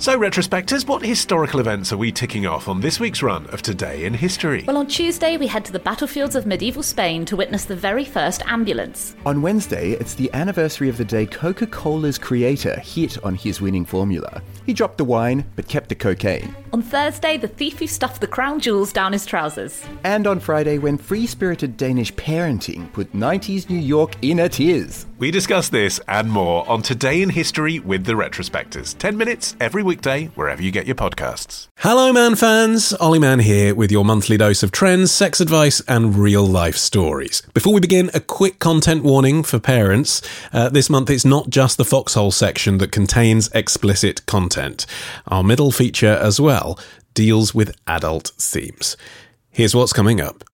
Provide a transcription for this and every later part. So, retrospectors, what historical events are we ticking off on this week's run of Today in History? Well, on Tuesday, we head to the battlefields of medieval Spain to witness the very first ambulance. On Wednesday, it's the anniversary of the day Coca-Cola's creator hit on his winning formula. He dropped the wine, but kept the cocaine. On Thursday, the thief who stuffed the crown jewels down his trousers. And on Friday, when free-spirited Danish parenting put 90s New York in a tears. We discuss this and more on Today in History with the retrospectors. 10 minutes every weekday, wherever you get your podcasts. Hello, Man fans. Ollie Man here with your monthly dose of trends, sex advice, and real-life stories. Before we begin, a quick content warning for parents. This month, it's not just the Foxhole section that contains explicit content. Our middle feature, as well, deals with adult themes. Here's what's coming up.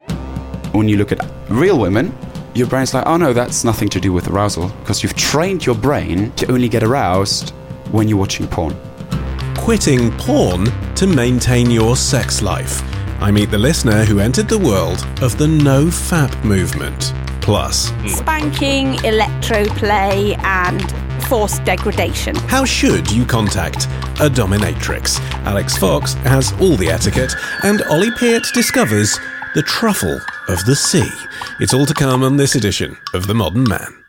When you look at real women, your brain's like, oh no, that's nothing to do with arousal, because you've trained your brain to only get aroused when you're watching porn. Quitting porn to maintain your sex life. I meet the listener who entered the world of the no-fap movement. Plus, spanking, electroplay, and forced degradation. How should you contact a dominatrix? Alix Fox has all the etiquette, and Ollie Peart discovers the truffle of the sea. It's all to come on this edition of The Modern Man.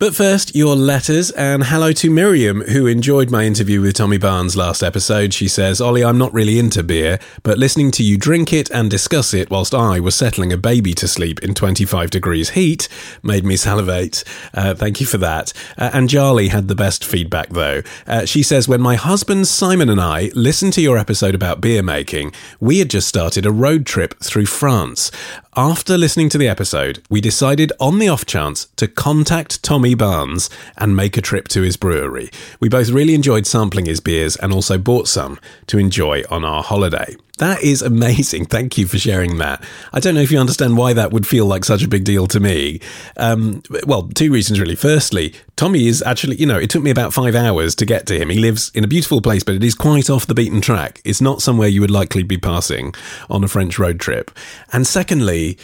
But first, your letters, and hello to Miriam, who enjoyed my interview with Tommy Barnes last episode. She says, Ollie, I'm not really into beer, but listening to you drink it and discuss it whilst I was settling a baby to sleep in 25 degrees heat made me salivate. Thank you for that. And Jarly had the best feedback, though. She says, when my husband Simon and I listened to your episode about beer making, we had just started a road trip through France. After listening to the episode, we decided on the off chance to contact Tommy Barnes and make a trip to his brewery. We both really enjoyed sampling his beers and also bought some to enjoy on our holiday. That is amazing. Thank you for sharing that. I don't know if you understand why that would feel like such a big deal to me. Well, two reasons, really. Firstly, Tommy is actually, it took me about 5 hours to get to him. He lives in a beautiful place, but it is quite off the beaten track. It's not somewhere you would likely be passing on a French road trip. And secondly,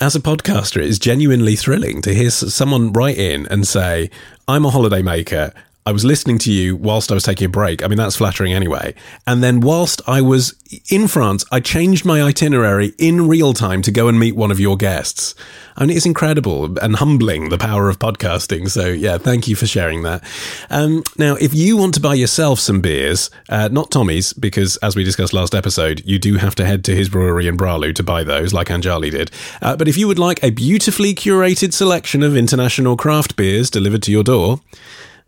as a podcaster, it is genuinely thrilling to hear someone write in and say, I'm a holiday maker. I was listening to you whilst I was taking a break. I mean, that's flattering anyway. And then whilst I was in France, I changed my itinerary in real time to go and meet one of your guests. I mean, it's incredible and humbling, the power of podcasting. So, yeah, thank you for sharing that. Now, if you want to buy yourself some beers, not Tommy's, because as we discussed last episode, you do have to head to his brewery in Bralu to buy those, like Anjali did. But if you would like a beautifully curated selection of international craft beers delivered to your door,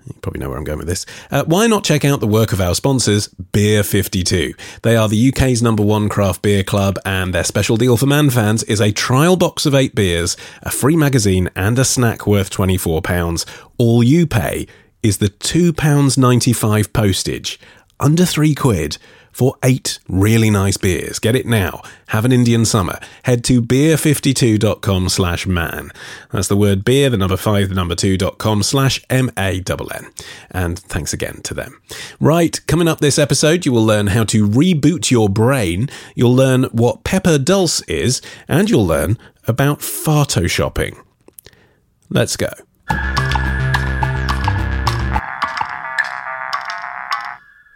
you probably know where I'm going with this. Why not check out the work of our sponsors, Beer 52? They are the UK's #1 craft beer club, and their special deal for Man fans is a trial box of 8 beers, a free magazine, and a snack worth £24. All you pay is the £2.95 postage, under £3 for 8 really nice beers. Get it now. Have an Indian summer. Head to beer52.com/mann. That's the word beer, the number 5, the number 2.com/MANN. And thanks again to them. Right, coming up this episode, you will learn how to reboot your brain. You'll learn what pepper dulse is, and you'll learn about photoshopping. Let's go.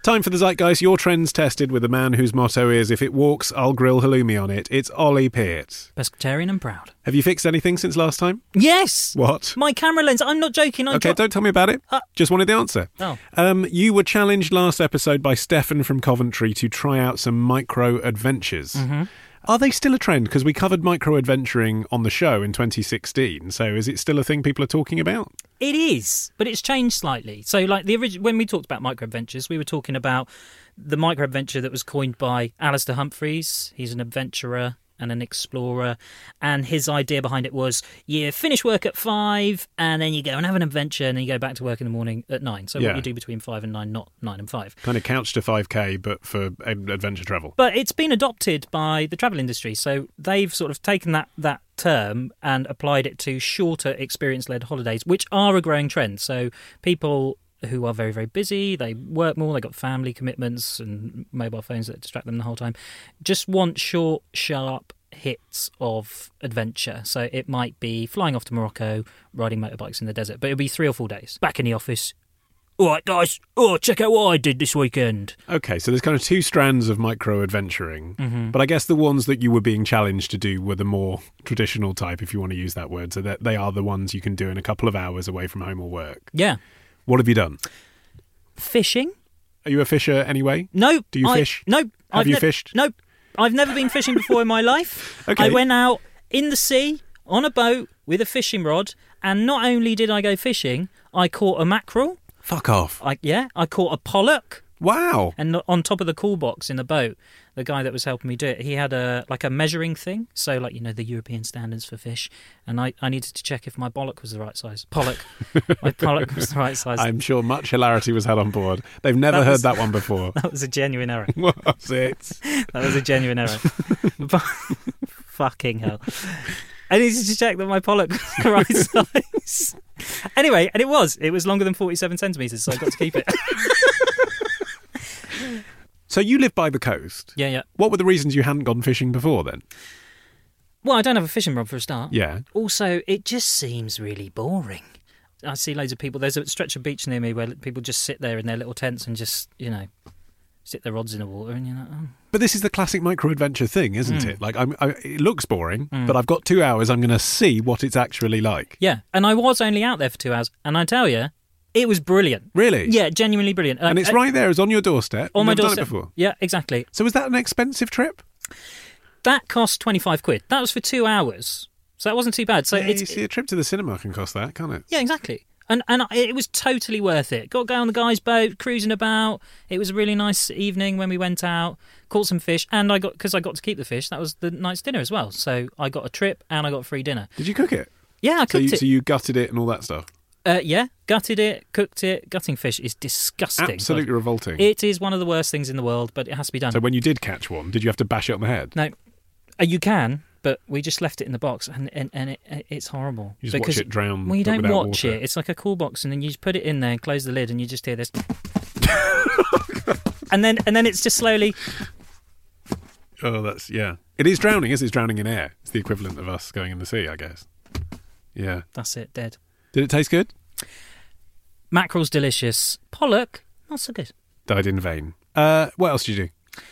Time for the Zeitgeist, your trends tested with a man whose motto is, if it walks, I'll grill halloumi on it. It's Ollie Peart. Pescatarian and proud. Have you fixed anything since last time? Yes! What? My camera lens. I'm not joking. Okay, don't tell me about it. Just wanted the answer. Oh. You were challenged last episode by Stefan from Coventry to try out some micro-adventures. Mm-hmm. Are they still a trend? Because we covered micro-adventuring on the show in 2016, so is it still a thing people are talking about? It is, but it's changed slightly. So like when we talked about micro-adventures, we were talking about the micro-adventure that was coined by Alastair Humphreys. He's an adventurer and an explorer, and his idea behind it was you finish work at 5 and then you go and have an adventure and then you go back to work in the morning at 9. So what you do between 5 and 9, not 9 and 5. Kind of couch to 5K, but for adventure travel. But it's been adopted by the travel industry, so they've sort of taken that term and applied it to shorter experience-led holidays, which are a growing trend. So people who are very, very busy, they work more, they got family commitments and mobile phones that distract them the whole time, just want short, sharp hits of adventure. So it might be flying off to Morocco, riding motorbikes in the desert, but it'll be 3 or 4 days. Back in the office, all right, guys, oh, check out what I did this weekend. Okay, so there's kind of two strands of micro-adventuring, but I guess the ones that you were being challenged to do were the more traditional type, if you want to use that word, so that they are the ones you can do in a couple of hours away from home or work. Yeah. What have you done? Fishing. Are you a fisher anyway? No. Do you fish? No. Have you fished? No. I've never been fishing before in my life. Okay. I went out in the sea on a boat with a fishing rod, and not only did I go fishing, I caught a mackerel. Fuck off. I caught a pollock. Wow. And on top of the call box in the boat, the guy that was helping me do it, he had a measuring thing. So, like, you know, the European standards for fish. And I needed to check if my bollock was the right size. Pollock. My pollock was the right size. I'm sure much hilarity was had on board. They've never heard that one before. That was a genuine error. Was it? That was a genuine error. Fucking hell. I needed to check that my pollock was the right size. Anyway, and it was. It was longer than 47 centimetres, so I got to keep it. So you live by the coast. Yeah, yeah. What were the reasons you hadn't gone fishing before then? Well, I don't have a fishing rod for a start. Yeah. Also, it just seems really boring. I see loads of people. There's a stretch of beach near me where people just sit there in their little tents and just, you know, stick their rods in the water and you're like, oh. But this is the classic micro-adventure thing, isn't it? Like, it looks boring, but I've got 2 hours. I'm going to see what it's actually like. Yeah. And I was only out there for 2 hours. And I tell you, it was brilliant. Really? Yeah, genuinely brilliant. And it's right there. It's on your doorstep. On my doorstep. Done it before. Yeah, exactly. So was that an expensive trip? That cost 25 quid. That was for 2 hours. So that wasn't too bad. So yeah, you see, a trip to the cinema can cost that, can't it? Yeah, exactly. And it was totally worth it. Got to go on the guy's boat, cruising about. It was a really nice evening when we went out, caught some fish, and because I got to keep the fish, that was the night's dinner as well. So I got a trip and I got free dinner. Did you cook it? Yeah, I cooked it. So you gutted it and all that stuff? Yeah, gutted it, cooked it. Gutting fish is disgusting. Absolutely revolting. It is one of the worst things in the world, but it has to be done. So when you did catch one, did you have to bash it on the head? No, you can, but we just left it in the box, and it's horrible. You just watch it drown. Well, you don't watch it. It's like a cool box, and then you just put it in there and close the lid, and you just hear this. and then it's just slowly... Oh, that's, yeah. It is drowning, isn't it? It's drowning in air. It's the equivalent of us going in the sea, I guess. Yeah. That's it, dead. Did it taste good? Mackerel's delicious. Pollock, not so good. Died in vain. What else did you do?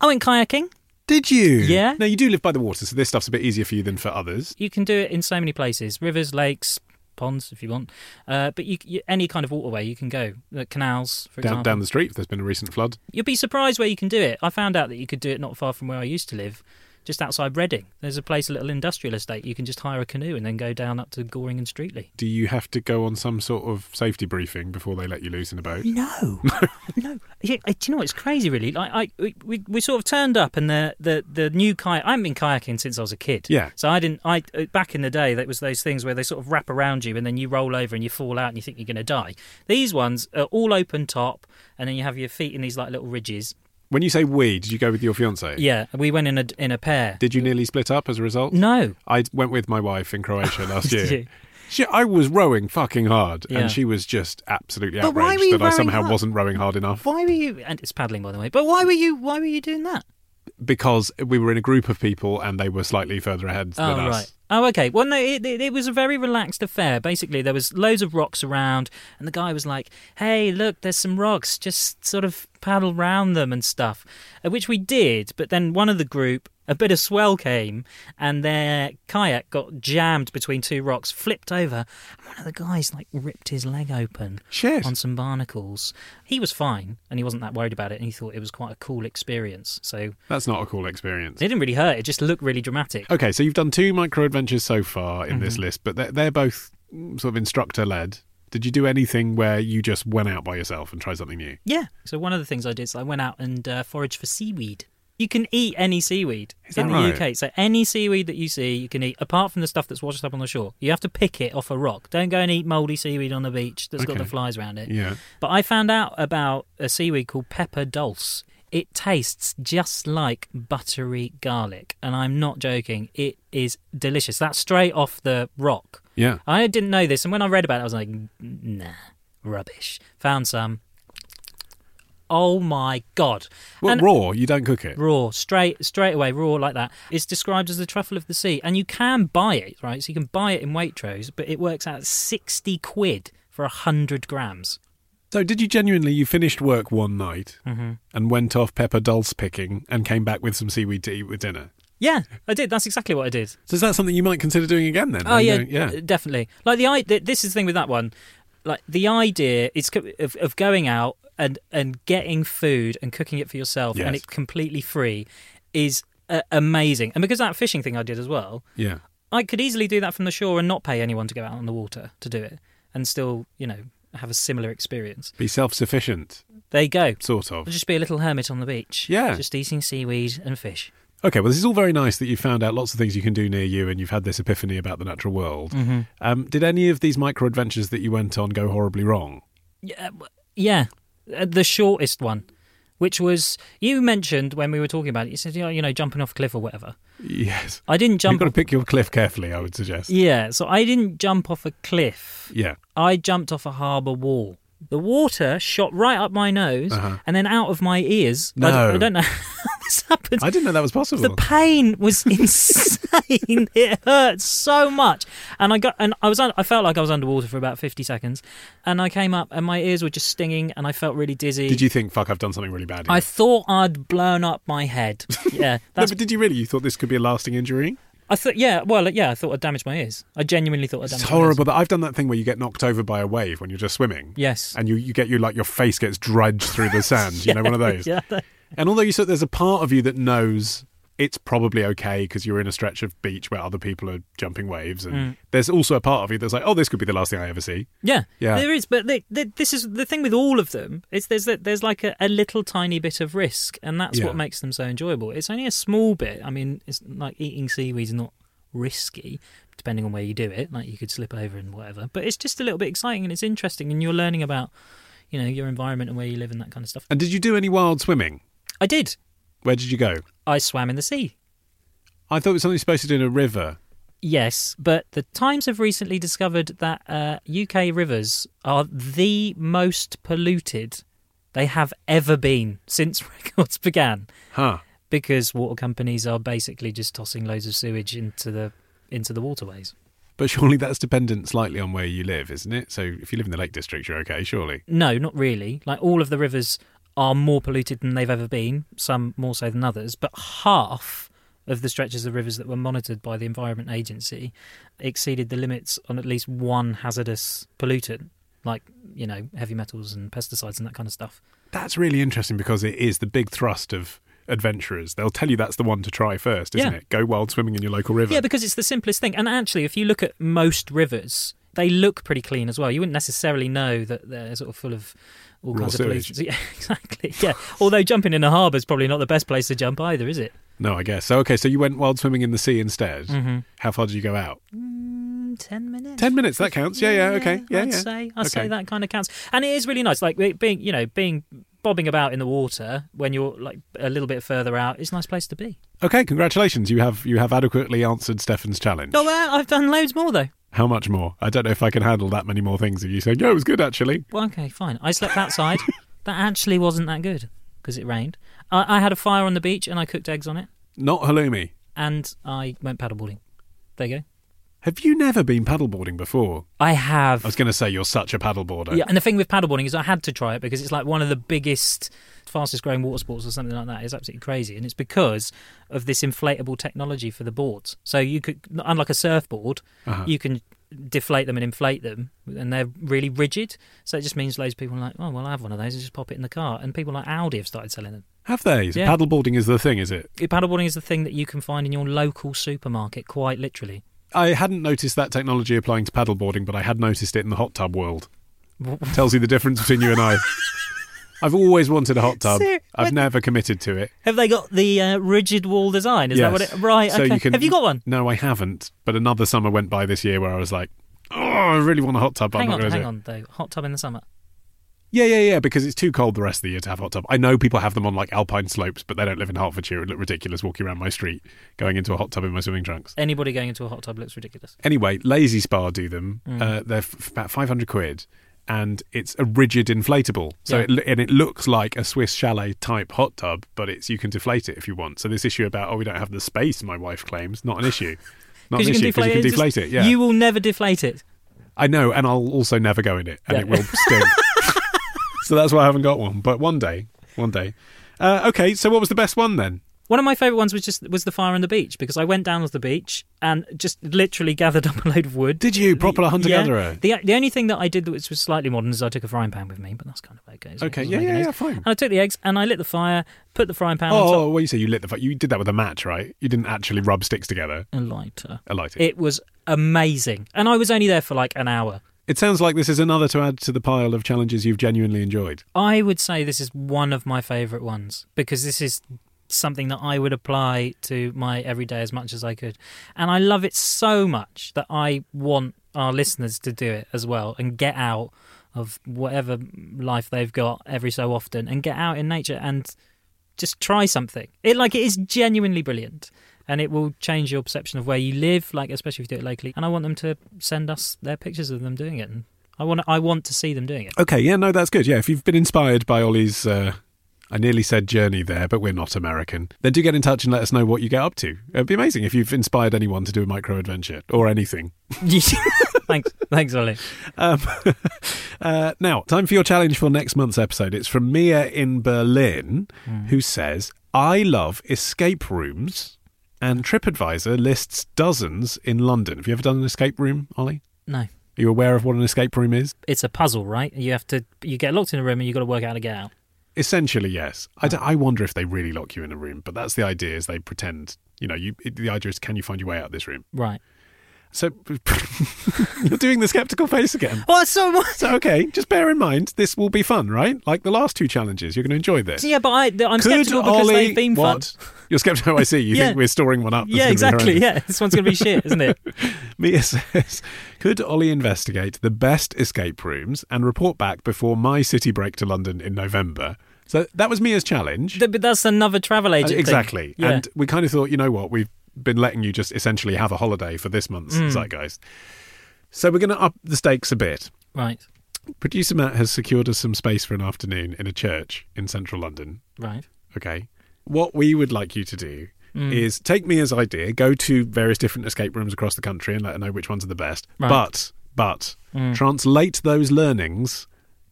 I went kayaking. Did you? Yeah. Now, you do live by the water, so this stuff's a bit easier for you than for others. You can do it in so many places. Rivers, lakes, ponds, if you want. But you, any kind of waterway you can go. Like canals, for example. Down the street, if there's been a recent flood. You'll be surprised where you can do it. I found out that you could do it not far from where I used to live. Just outside Reading, there's a place, a little industrial estate. You can just hire a canoe and then go down up to Goring and Streatley. Do you have to go on some sort of safety briefing before they let you loose in a boat? No. No. Yeah, do you know what? It's crazy, really. Like, we sort of turned up and the new kayak... I haven't been kayaking since I was a kid. Yeah. So I didn't... back in the day, that was those things where they sort of wrap around you and then you roll over and you fall out and you think you're going to die. These ones are all open top and then you have your feet in these like little ridges. When you say we, did you go with your fiancé? Yeah, we went in a pair. Did you nearly split up as a result? No. I went with my wife in Croatia last year. I was rowing fucking hard, and she was just absolutely outraged that I somehow wasn't rowing hard enough. Why were you... And it's paddling, by the way. But why were you doing that? Because we were in a group of people, and they were slightly further ahead than us. Right. Oh, okay. Well, no, it was a very relaxed affair. Basically, there was loads of rocks around, and the guy was like, hey, look, there's some rocks. Just sort of paddle round them and stuff, which we did. But then one of the group, a bit of swell came, and their kayak got jammed between two rocks, flipped over, and one of the guys, like, ripped his leg open on some barnacles. He was fine, and he wasn't that worried about it, and he thought it was quite a cool experience. So that's not a cool experience. It didn't really hurt. It just looked really dramatic. Okay, so you've done two micro adventures so far in this list, but they're both sort of instructor-led. Did you do anything where you just went out by yourself and tried something new? Yeah. So one of the things I did is I went out and foraged for seaweed. You can eat any seaweed in the UK. So any seaweed that you see, you can eat, apart from the stuff that's washed up on the shore. You have to pick it off a rock. Don't go and eat mouldy seaweed on the beach that's got the flies around it. Yeah. But I found out about a seaweed called pepper dulse. It tastes just like buttery garlic, and I'm not joking. It is delicious. That's straight off the rock. Yeah. I didn't know this, and when I read about it, I was like, nah, rubbish. Found some. Oh, my God. Well, and raw? You don't cook it? Raw. Straight away, raw like that. It's described as the truffle of the sea, and you can buy it, right? So you can buy it in Waitrose, but it works out at 60 quid for 100 grams. So did you genuinely, you finished work one night and went off pepper dulse picking and came back with some seaweed to eat with dinner? Yeah, I did. That's exactly what I did. So is that something you might consider doing again then? Oh, yeah, definitely. Like this is the thing with that one. Like the idea is of going out and getting food and cooking it for yourself and it's completely free is amazing. And because that fishing thing I did as well, yeah, I could easily do that from the shore and not pay anyone to go out on the water to do it and still, you know, have a similar experience. Be self-sufficient. There you go. Sort of. Or just be a little hermit on the beach. Yeah. Just eating seaweed and fish. Okay, well, this is all very nice that you found out lots of things you can do near you and you've had this epiphany about the natural world. Mm-hmm. Did any of these micro-adventures that you went on go horribly wrong? Yeah. The shortest one, which was, you mentioned when we were talking about it, you said, you know, jumping off a cliff or whatever. Yes. I didn't jump. You've got to pick your cliff carefully, I would suggest. Yeah, so I didn't jump off a cliff. Yeah. I jumped off a harbour wall. The water shot right up my nose and then out of my ears. No. I don't know how this happened. I didn't know that was possible. The pain was insane. It hurt so much. And I felt like I was underwater for about 50 seconds. And I came up and my ears were just stinging and I felt really dizzy. Did you think, fuck, I've done something really bad here? I thought I'd blown up my head. Yeah. No, but did you really? You thought this could be a lasting injury? I thought, I thought I'd damaged my ears. I genuinely thought I'd damaged my ears. It's horrible, but I've done that thing where you get knocked over by a wave when you're just swimming. Yes. And your face gets drudged through the sand, yeah, you know, one of those. Yeah. And although there's a part of you that knows it's probably okay because you're in a stretch of beach where other people are jumping waves, and there's also a part of you that's like, oh, this could be the last thing I ever see. Yeah, yeah. There is, but this is the thing with all of them, is there's like a little tiny bit of risk, and that's what makes them so enjoyable. It's only a small bit. I mean, it's like eating seaweed is not risky, depending on where you do it. Like, you could slip over and whatever, but it's just a little bit exciting and it's interesting, and you're learning about, you know, your environment and where you live and that kind of stuff. And did you do any wild swimming? I did. Where did you go? I swam in the sea. I thought it was something supposed to do in a river. Yes, but the Times have recently discovered that UK rivers are the most polluted they have ever been since records began. Huh. Because water companies are basically just tossing loads of sewage into the waterways. But surely that's dependent slightly on where you live, isn't it? So if you live in the Lake District, you're okay, surely? No, not really. Like, all of the rivers are more polluted than they've ever been, some more so than others, but half of the stretches of rivers that were monitored by the Environment Agency exceeded the limits on at least one hazardous pollutant, like, you know, heavy metals and pesticides and that kind of stuff. That's really interesting, because it is the big thrust of adventurers. They'll tell you that's the one to try first, isn't it? Go wild swimming in your local river. Yeah, because it's the simplest thing. And actually, if you look at most rivers, they look pretty clean as well. You wouldn't necessarily know that they're sort of full of all kinds of pollution. Yeah, exactly. Yeah. Although jumping in a harbour is probably not the best place to jump either, is it? No, I guess. So, okay, so you went wild swimming in the sea instead. Mm-hmm. How far did you go out? 10 minutes. 10 minutes, that counts. Yeah, okay. Yeah, I'd say that kind of counts. And it is really nice. Like, being bobbing about in the water when you're like a little bit further out is a nice place to be. Okay, congratulations. You have adequately answered Stefan's challenge. Oh, well, I've done loads more though. How much more? I don't know if I can handle that many more things if you say, yeah, it was good, actually. Well, okay, fine. I slept outside. That actually wasn't that good because it rained. I had a fire on the beach and I cooked eggs on it. Not halloumi. And I went paddleboarding. There you go. Have you never been paddleboarding before? I have. I was going to say, you're such a paddleboarder. Yeah, and the thing with paddleboarding is I had to try it because it's like one of the biggest, fastest growing water sports or something like that. It's absolutely crazy. And it's because of this inflatable technology for the boards. So you could, unlike a surfboard, you can deflate them and inflate them, and they're really rigid. So it just means loads of people are like, oh, well, I have one of those and just pop it in the car. And people like Aldi have started selling them. Have they? So yeah. Paddleboarding is the thing, is it? Paddleboarding is the thing that you can find in your local supermarket, quite literally. I hadn't noticed that technology applying to paddleboarding, but I had noticed it in the hot tub world. Tells you the difference between you and I. I've always wanted a hot tub. I've never committed to it. Have they got the rigid wall design? Is that what it... Right, so okay. Have you got one? No, I haven't. But another summer went by this year where I was like, oh, I really want a hot tub. But hang on, though. Hot tub in the summer? Yeah, because it's too cold the rest of the year to have a hot tub. I know people have them on, like, alpine slopes, but they don't live in Hertfordshire. It would look ridiculous walking around my street going into a hot tub in my swimming trunks. Anybody going into a hot tub looks ridiculous. Anyway, Lazy Spa do them. They're about £500, and it's a rigid inflatable. So it looks like a Swiss chalet-type hot tub, but you can deflate it if you want. So this issue about, oh, we don't have the space, my wife claims, not an issue. Not an issue, because you can deflate it, yeah. You will never deflate it. I know, and I'll also never go in it, and it will stink. So that's why I haven't got one. But one day. Okay, so what was the best one then? One of my favourite ones was the fire on the beach, because I went down to the beach and just literally gathered up a load of wood. Did you? Proper hunter-gatherer? Yeah. The only thing that I did that was slightly modern is I took a frying pan with me, but that's kind of okay. Okay, yeah, fine. And I took the eggs and I lit the fire, put the frying pan on top. Oh, well, you say you lit the fire. You did that with a match, right? You didn't actually rub sticks together. A lighter. It was amazing. And I was only there for like an hour. It sounds like this is another to add to the pile of challenges you've genuinely enjoyed. I would say this is one of my favourite ones, because this is something that I would apply to my everyday as much as I could. And I love it so much that I want our listeners to do it as well and get out of whatever life they've got every so often and get out in nature and just try something. It is genuinely brilliant. And it will change your perception of where you live, like especially if you do it locally. And I want them to send us their pictures of them doing it. And I want to see them doing it. Okay, yeah, no, that's good. Yeah, if you've been inspired by Ollie's, I nearly said journey there, but we're not American, then do get in touch and let us know what you get up to. It'd be amazing if you've inspired anyone to do a micro-adventure or anything. Thanks, Ollie. Now, time for your challenge for next month's episode. It's from Mia in Berlin, who says, I love escape rooms... And TripAdvisor lists dozens in London. Have you ever done an escape room, Ollie? No. Are you aware of what an escape room is? It's a puzzle, right? You get locked in a room and you've got to work out how to get out. Essentially, yes. Oh. I wonder if they really lock you in a room, but that's the idea, is they pretend, the idea is, can you find your way out of this room? Right. So, you're doing the sceptical face again. Well, so okay, just bear in mind, this will be fun, right? Like the last two challenges, you're going to enjoy this. Yeah, but I'm sceptical because they've been fun. You're sceptical, I see. You think we're storing one up. Yeah, exactly. Yeah, this one's going to be shit, isn't it? Mia says, could Ollie investigate the best escape rooms and report back before my city break to London in November? So that was Mia's challenge. But that's another travel agent thing. Exactly. Yeah. And we kind of thought, you know what, we've been letting you just essentially have a holiday for this month's Zeitgeist. So we're going to up the stakes a bit. Right. Producer Matt has secured us some space for an afternoon in a church in central London. Right. Okay. What we would like you to do is take Mia's idea, go to various different escape rooms across the country and let her know which ones are the best. Right. But translate those learnings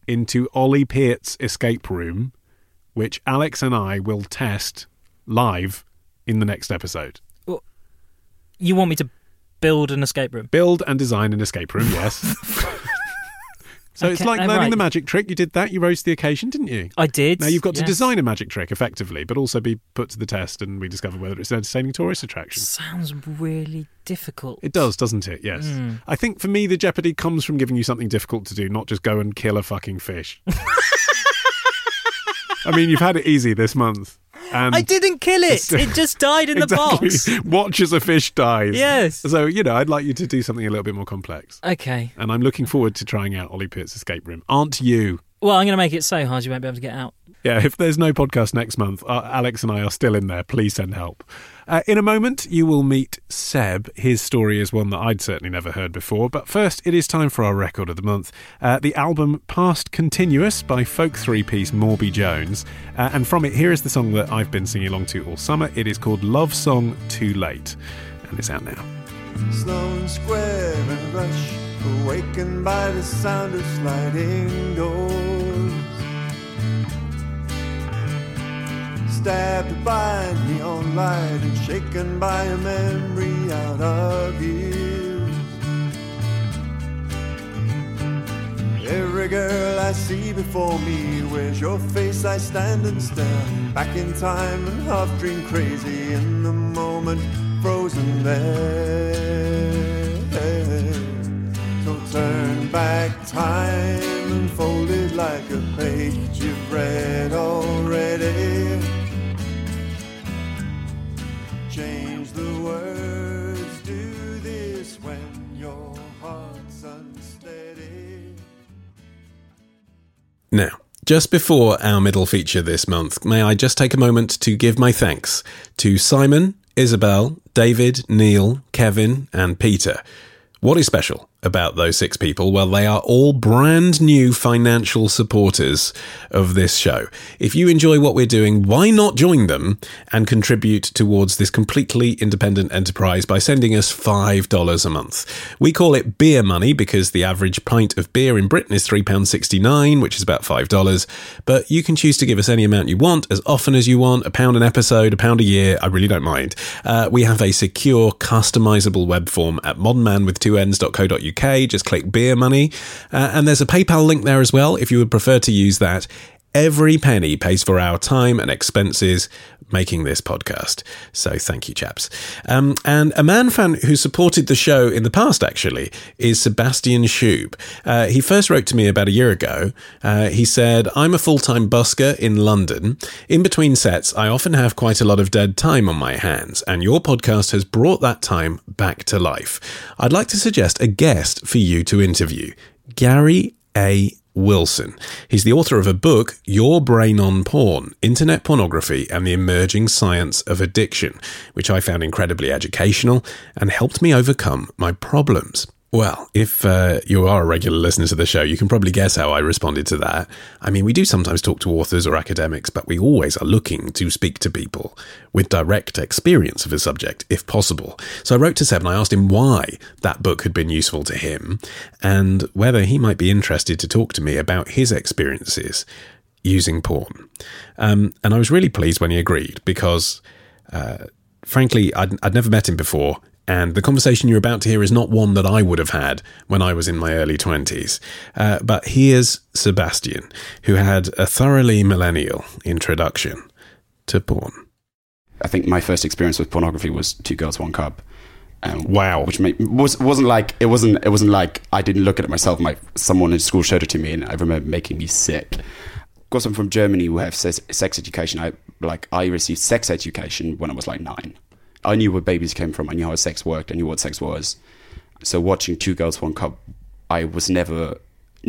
into Ollie Peart's escape room, which Alex and I will test live in the next episode. Well, you want me to build an escape room? Build and design an escape room, yes. So okay, it's like learning the magic trick. You did that. You rose to the occasion, didn't you? I did. Now you've got to design a magic trick effectively, but also be put to the test and we discover whether it's an entertaining tourist attraction. Sounds really difficult. It does, doesn't it? Yes. I think for me, the jeopardy comes from giving you something difficult to do, not just go and kill a fucking fish. I mean, you've had it easy this month. And I didn't kill it. It just died in the box. Watch as a fish dies. Yes. So, I'd like you to do something a little bit more complex. Okay. And I'm looking forward to trying out Ollie Peart's escape room. Aren't you? Well, I'm going to make it so hard you won't be able to get out. Yeah, if there's no podcast next month, Alex and I are still in there. Please send help. In a moment, you will meet Seb. His story is one that I'd certainly never heard before. But first, it is time for our record of the month. The album Past Continuous by folk three-piece Moorby Jones. And from it, here is the song that I've been singing along to all summer. It is called Love Song Too Late. And it's out now. Slow and square and rush, awakened by the sound of sliding doors. Stabbed by neon light and shaken by a memory out of years. Every girl I see before me wears your face. I stand and stare back in time and half dream crazy in the moment, frozen there. So turn back time and fold it like a page you've read already. Change the words, do this when your heart's unsteady. Now, just before our middle feature this month, may I just take a moment to give my thanks to Simon, Isabel, David, Neil, Kevin and Peter. What is special about those six people? Well, they are all brand new financial supporters of this show. If you enjoy what we're doing, why not join them and contribute towards this completely independent enterprise by sending us $5 a month? We call it beer money because the average pint of beer in Britain is £3.69, which is about $5. But you can choose to give us any amount you want, as often as you want, £1 an episode, £1 a year. I really don't mind. We have a secure, customizable web form at modernmann.co.uk. Just click beer money. And there's a PayPal link there as well if you would prefer to use that. Every penny pays for our time and expenses making this podcast. So thank you, chaps. And a man fan who supported the show in the past, actually, is Sebastian Schub. He first wrote to me about a year ago. He said, I'm a full-time busker in London. In between sets, I often have quite a lot of dead time on my hands, and your podcast has brought that time back to life. I'd like to suggest a guest for you to interview, Gary A. Wilson. He's the author of a book, Your Brain on Porn, Internet Pornography and the Emerging Science of Addiction, which I found incredibly educational and helped me overcome my problems. Well, if you are a regular listener to the show, you can probably guess how I responded to that. I mean, we do sometimes talk to authors or academics, but we always are looking to speak to people with direct experience of a subject, if possible. So I wrote to Seb and I asked him why that book had been useful to him and whether he might be interested to talk to me about his experiences using porn. And I was really pleased when he agreed because, frankly, I'd never met him before. And the conversation you're about to hear is not one that I would have had when I was in my early 20s. But here's Sebastian, who had a thoroughly millennial introduction to porn. I think my first experience with pornography was Two Girls, One Cup. Wow. Which wasn't like I didn't look at it myself. Someone in school showed it to me and I remember making me sick. Of course, I'm from Germany. We have sex education. I received sex education when I was 9. I knew where babies came from. I knew how sex worked. I knew what sex was. So watching Two Girls, One Cup, I was never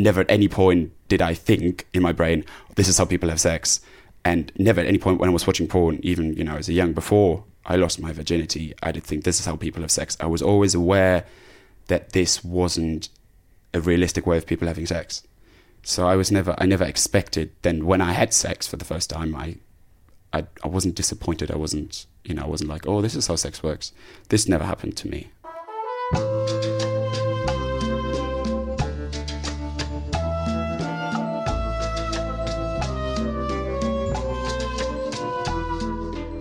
at any point did I think in my brain, this is how people have sex. And never at any point when I was watching porn, even, as a young, before I lost my virginity, I did think this is how people have sex. I was always aware that this wasn't a realistic way of people having sex. So I never expected then when I had sex for the first time, I wasn't disappointed. I wasn't like, oh, this is how sex works. This never happened to me.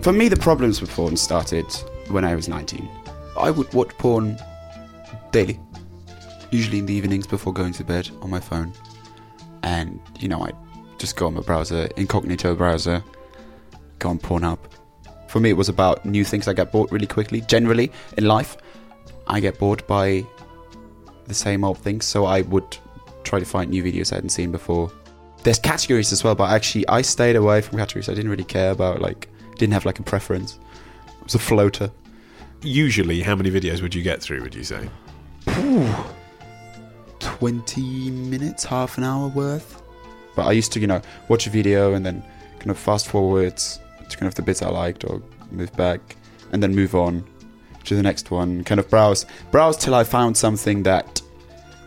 For me, the problems with porn started when I was 19. I would watch porn daily, usually in the evenings before going to bed on my phone. And, I'd just go on my browser, incognito browser, go on Pornhub. For me, it was about new things. I got bored really quickly. Generally, in life, I get bored by the same old things, so I would try to find new videos I hadn't seen before. There's categories as well, but actually, I stayed away from categories. I didn't really care about, didn't have, a preference. It was a floater. Usually, how many videos would you get through, would you say? 20 minutes, half an hour worth. But I used to, watch a video and then kind of fast forwards to kind of the bits I liked or move back and then move on to the next one, kind of browse till I found something that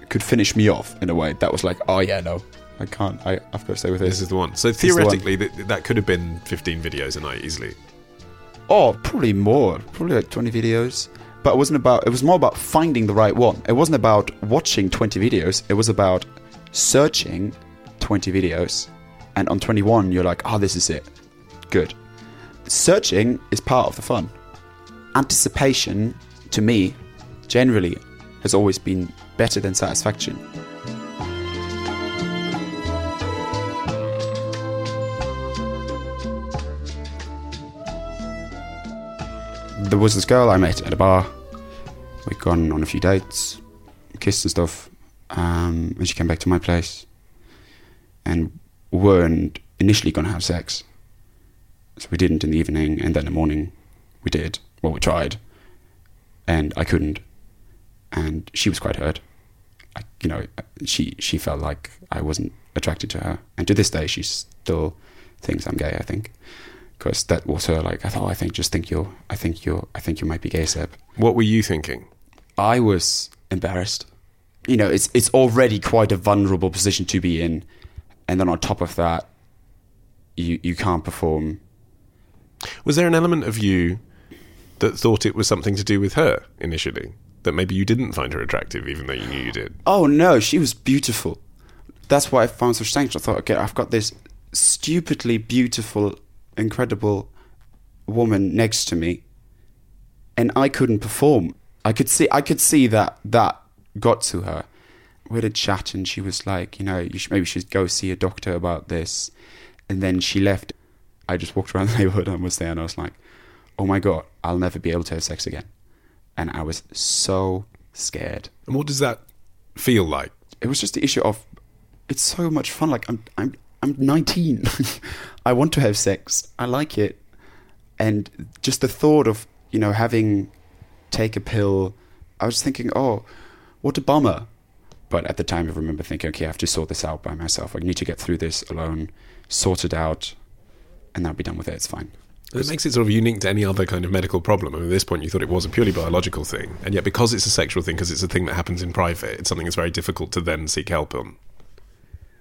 could finish me off in a way that was like, oh yeah, no, I can't, I've got to stay with this. This is the one. So theoretically, that could have been 15 videos a night easily. Oh, probably more, probably 20 videos. But it was more about finding the right one. It wasn't about watching 20 videos. It was about searching 20 videos. And on 21, you're like, oh, this is it. Good. Searching is part of the fun. Anticipation, to me, generally, has always been better than satisfaction. There was this girl I met at a bar. We'd gone on a few dates, kissed and stuff, and she came back to my place. And we weren't initially going to have sex. So we didn't in the evening, and then in the morning we did. Well, we tried, and I couldn't. And she was quite hurt. She felt like I wasn't attracted to her. And to this day, she still thinks I'm gay, I think. Because that was her, I think you might be gay, Seb. What were you thinking? I was embarrassed. you know, it's already quite a vulnerable position to be in, and then on top of that, you can't perform. Was there an element of you that thought it was something to do with her initially? That maybe you didn't find her attractive, even though you knew you did? Oh, no, she was beautiful. That's why I found so strange. I thought, okay, I've got this stupidly beautiful, incredible woman next to me, and I couldn't perform. I could see that got to her. We had a chat, and she was like, you know, maybe you should go see a doctor about this. And then she left. I just walked around the neighborhood and was there, and I was like, oh my God, I'll never be able to have sex again. And I was so scared. And what does that feel like? It was just the issue of, it's so much fun. Like, I'm 19. I want to have sex. I like it. And just the thought of, you know, having take a pill, I was thinking, oh, what a bummer. But at the time, I remember thinking, okay, I have to sort this out by myself. I need to get through this alone, sort it out, and I'll be done with it. It's fine. It makes it sort of unique to any other kind of medical problem. I mean, at this point, you thought it was a purely biological thing. And yet, because it's a sexual thing, because it's a thing that happens in private, it's something that's very difficult to then seek help on.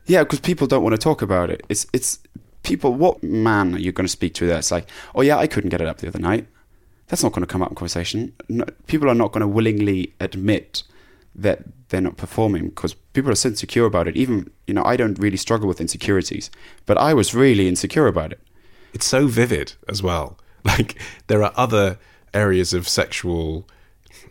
Yeah, because people don't want to talk about it. It's people, what man are you going to speak to that's like, oh yeah, I couldn't get it up the other night. That's not going to come up in conversation. No, people are not going to willingly admit that they're not performing because people are so insecure about it. Even, you know, I don't really struggle with insecurities, but I was really insecure about it. It's so vivid as well. Like, there are other areas of sexual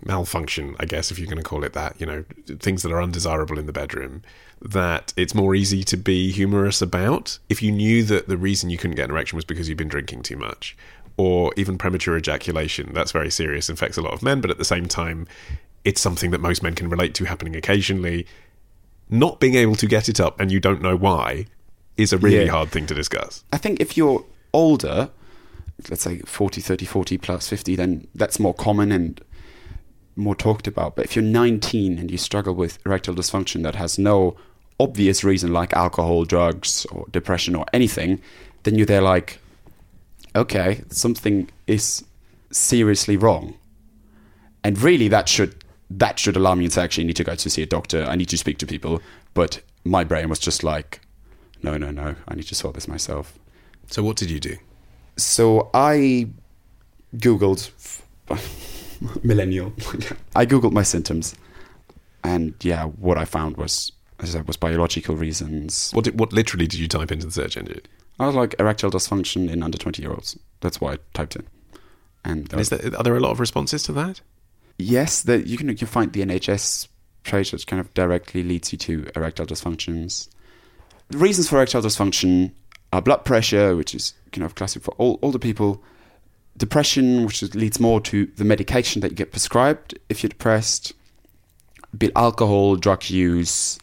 malfunction, I guess, if you're going to call it that, you know, things that are undesirable in the bedroom, that it's more easy to be humorous about. If you knew that the reason you couldn't get an erection was because you've been drinking too much, or even premature ejaculation, that's very serious, affects a lot of men, but at the same time, it's something that most men can relate to happening occasionally. Not being able to get it up and you don't know why is a really hard thing to discuss. I think if you're older, let's say 40 plus 50, then that's more common and more talked about. But if you're 19 and you struggle with erectile dysfunction that has no obvious reason, like alcohol, drugs, or depression, or anything, then you're there like, okay, something is seriously wrong, and really that should allow me to actually need to go to see a doctor. I need to speak to people, but my brain was just like, no, I need to sort this myself. So what did you do? So I Googled, millennial, I Googled my symptoms. And yeah, what I found was, as I said, was biological reasons. What literally did you type into the search engine? I was like, erectile dysfunction in under 20-year-olds. That's why I typed in. And are there a lot of responses to that? Yes, you can find the NHS page, which kind of directly leads you to erectile dysfunctions. The reasons for erectile dysfunction: blood pressure, which is kind of classic for older people, depression, which leads more to the medication that you get prescribed if you're depressed, a bit alcohol, drug use.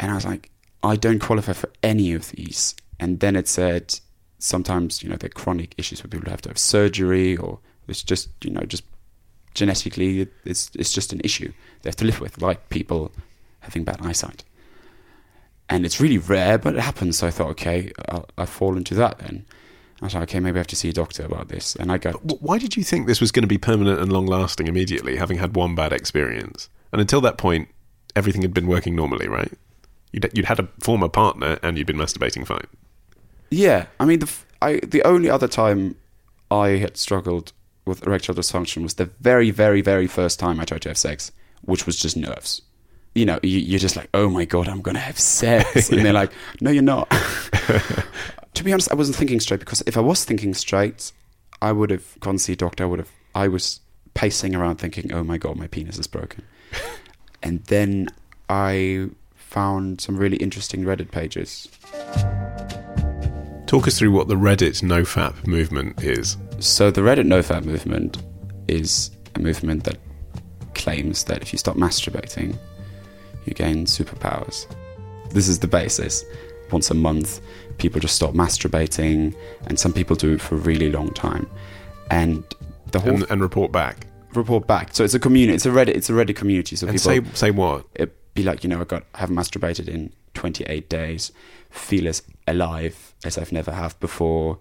And I was like, I don't qualify for any of these. And then it said, sometimes, you know, they're chronic issues where people have to have surgery, or it's just, you know, just genetically, it's just an issue they have to live with, like people having bad eyesight. And it's really rare, but it happens. So I thought, okay, I fall into that then. I was like, okay, maybe I have to see a doctor about this. And I go... Why did you think this was going to be permanent and long-lasting immediately, having had one bad experience? And until that point, everything had been working normally, right? You'd had a former partner and you'd been masturbating fine. Yeah. I mean, the only other time I had struggled with erectile dysfunction was the very, very, very first time I tried to have sex, which was just nerves. You know, you're just like, oh my God, I'm going to have sex. And they're like, no, you're not. To be honest, I wasn't thinking straight, because if I was thinking straight, I would have gone see a doctor. I was pacing around thinking, oh my God, my penis is broken. And then I found some really interesting Reddit pages. Talk us through what the Reddit no-fap movement is. So the Reddit no-fap movement is a movement that claims that if you stop masturbating, you gain superpowers. This is the basis. Once a month, people just stop masturbating, and some people do it for a really long time. And the whole and report back. Report back. So it's a community. It's a Reddit community. So and people say what? It'd be like, you know, I haven't masturbated in 28 days. Feel as alive as I've never have before.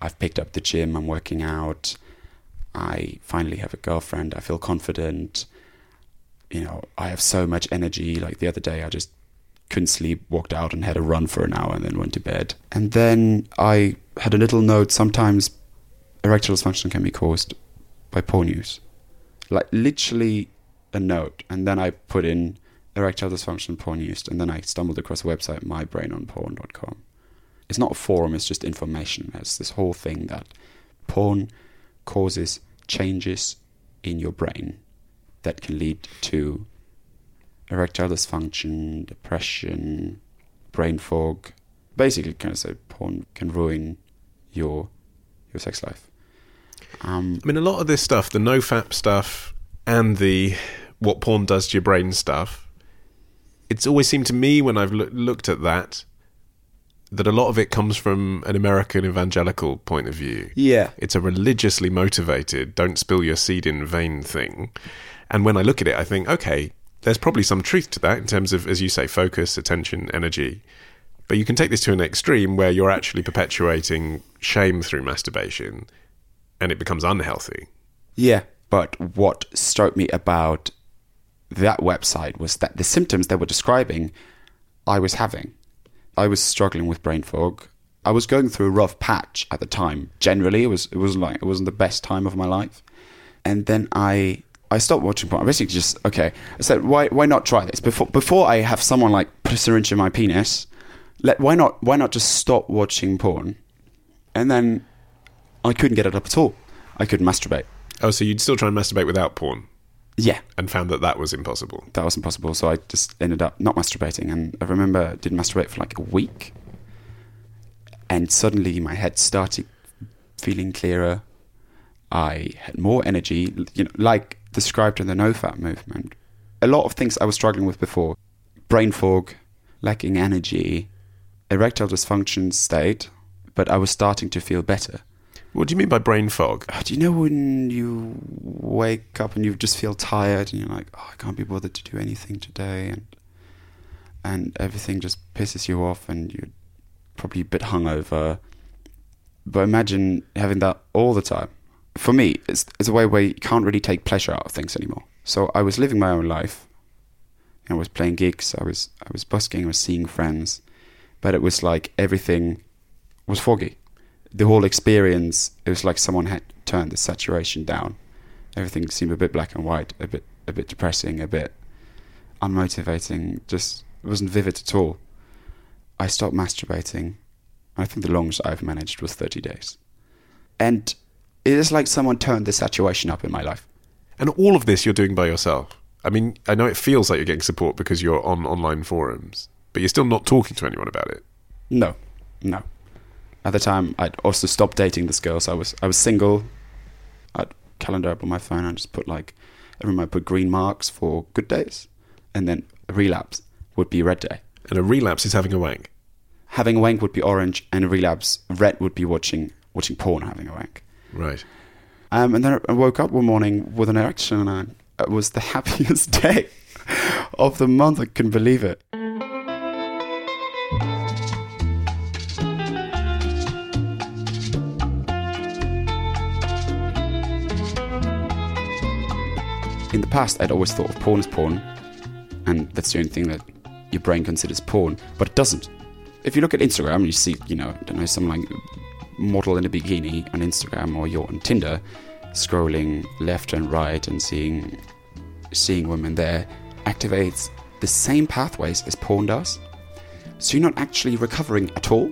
I've picked up the gym. I'm working out. I finally have a girlfriend. I feel confident. you know, I have so much energy. Like the other day, I just couldn't sleep, walked out and had a run for an hour and then went to bed. And then I had a little note. Sometimes erectile dysfunction can be caused by porn use. Like literally a note. And then I put in erectile dysfunction porn use. And then I stumbled across a website, mybrainonporn.com. It's not a forum, it's just information. It's this whole thing that porn causes changes in your brain that can lead to erectile dysfunction, depression, brain fog. Basically, kind of say porn can ruin your sex life. I mean, a lot of this stuff, the no-fap stuff and the what porn does to your brain stuff, it's always seemed to me when I've looked at that a lot of it comes from an American evangelical point of view. Yeah. It's a religiously motivated, don't spill your seed in vain thing. And when I look at it, I think, okay, there's probably some truth to that in terms of, as you say, focus, attention, energy. But you can take this to an extreme where you're actually perpetuating shame through masturbation and it becomes unhealthy. Yeah, but what struck me about that website was that the symptoms they were describing, I was having. I was struggling with brain fog. I was going through a rough patch at the time. Generally, it wasn't the best time of my life. And then I stopped watching porn. I basically just, okay, I said, why not try this? Before I have someone like put a syringe in my penis, why not just stop watching porn? And then I couldn't get it up at all. I couldn't masturbate. Oh, so you'd still try and masturbate without porn? Yeah. And found that was impossible. That was impossible, so I just ended up not masturbating. And I remember I didn't masturbate for like a week. And suddenly my head started feeling clearer. I had more energy, you know, like described in the no-fap movement. A lot of things I was struggling with before. Brain fog, lacking energy, erectile dysfunction state, but I was starting to feel better. What do you mean by brain fog? Do you know when you wake up and you just feel tired and you're like, oh, I can't be bothered to do anything today, and everything just pisses you off and you're probably a bit hungover. But imagine having that all the time. For me, it's a way where you can't really take pleasure out of things anymore. So I was living my own life. I was playing gigs, I was busking, I was seeing friends. But it was like everything was foggy. The whole experience, it was like someone had turned the saturation down. Everything seemed a bit black and white, a bit depressing, a bit unmotivating. Just it wasn't vivid at all. I stopped masturbating. I think the longest I've managed was 30 days. And it is like someone turned the saturation up in my life. And all of this you're doing by yourself. I mean, I know it feels like you're getting support because you're on online forums, but you're still not talking to anyone about it. No. At the time, I'd also stopped dating this girl, so I was single. I'd calendar up on my phone and just put like, I remember I put green marks for good days, and then a relapse would be red day. And a relapse is having a wank? Having a wank would be orange, and a relapse, red would be watching porn having a wank. Right. And then I woke up one morning with an erection and it was the happiest day of the month. I couldn't believe it. In the past, I'd always thought of porn as porn, and that's the only thing that your brain considers porn, but it doesn't. If you look at Instagram, you see, you know, I don't know, some like model in a bikini on Instagram, or you're on Tinder scrolling left and right and seeing women there, activates the same pathways as porn does. So you're not actually recovering at all.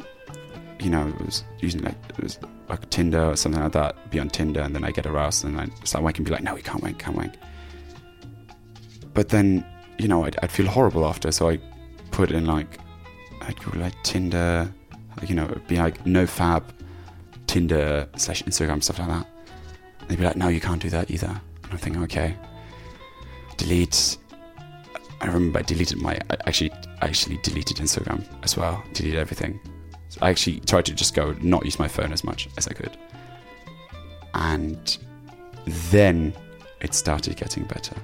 You know, it was like Tinder or something like that, be on Tinder and then I get aroused and I start wanking and be like, no, we can't wank. But then, you know, I'd feel horrible after, so I put in like, I'd go like Tinder, you know, it'd be like no-fap, Tinder/Instagram, stuff like that. And they'd be like, no, you can't do that either. And I'm thinking, okay, delete. I remember I deleted I actually deleted Instagram as well, deleted everything. So I actually tried to just go not use my phone as much as I could. And then it started getting better.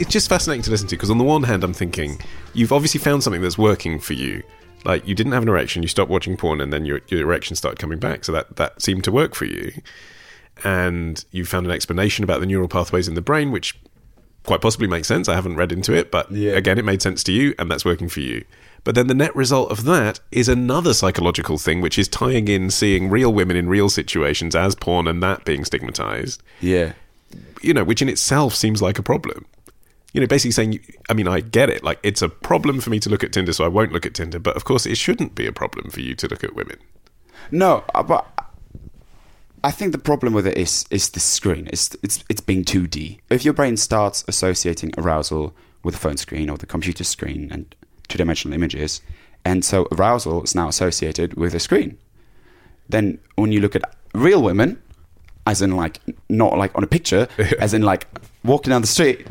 It's just fascinating to listen to, because on the one hand I'm thinking, you've obviously found something that's working for you. Like, you didn't have an erection, you stopped watching porn, and then your erection started coming back, so that seemed to work for you. and you found an explanation about the neural pathways in the brain, which quite possibly makes sense. I haven't read into it, but again, it made sense to you, and that's working for you. But then the net result of that is another psychological thing, which is tying in seeing real women in real situations as porn and that being stigmatized. Yeah. You know, which in itself seems like a problem. You know, basically saying, I mean, I get it. Like, it's a problem for me to look at Tinder, so I won't look at Tinder. But of course, it shouldn't be a problem for you to look at women. No, but I think the problem with it is the screen. It's being 2D. If your brain starts associating arousal with the phone screen or the computer screen and two-dimensional images, and so arousal is now associated with a screen, then when you look at real women, as in like, not like on a picture, as in like walking down the street,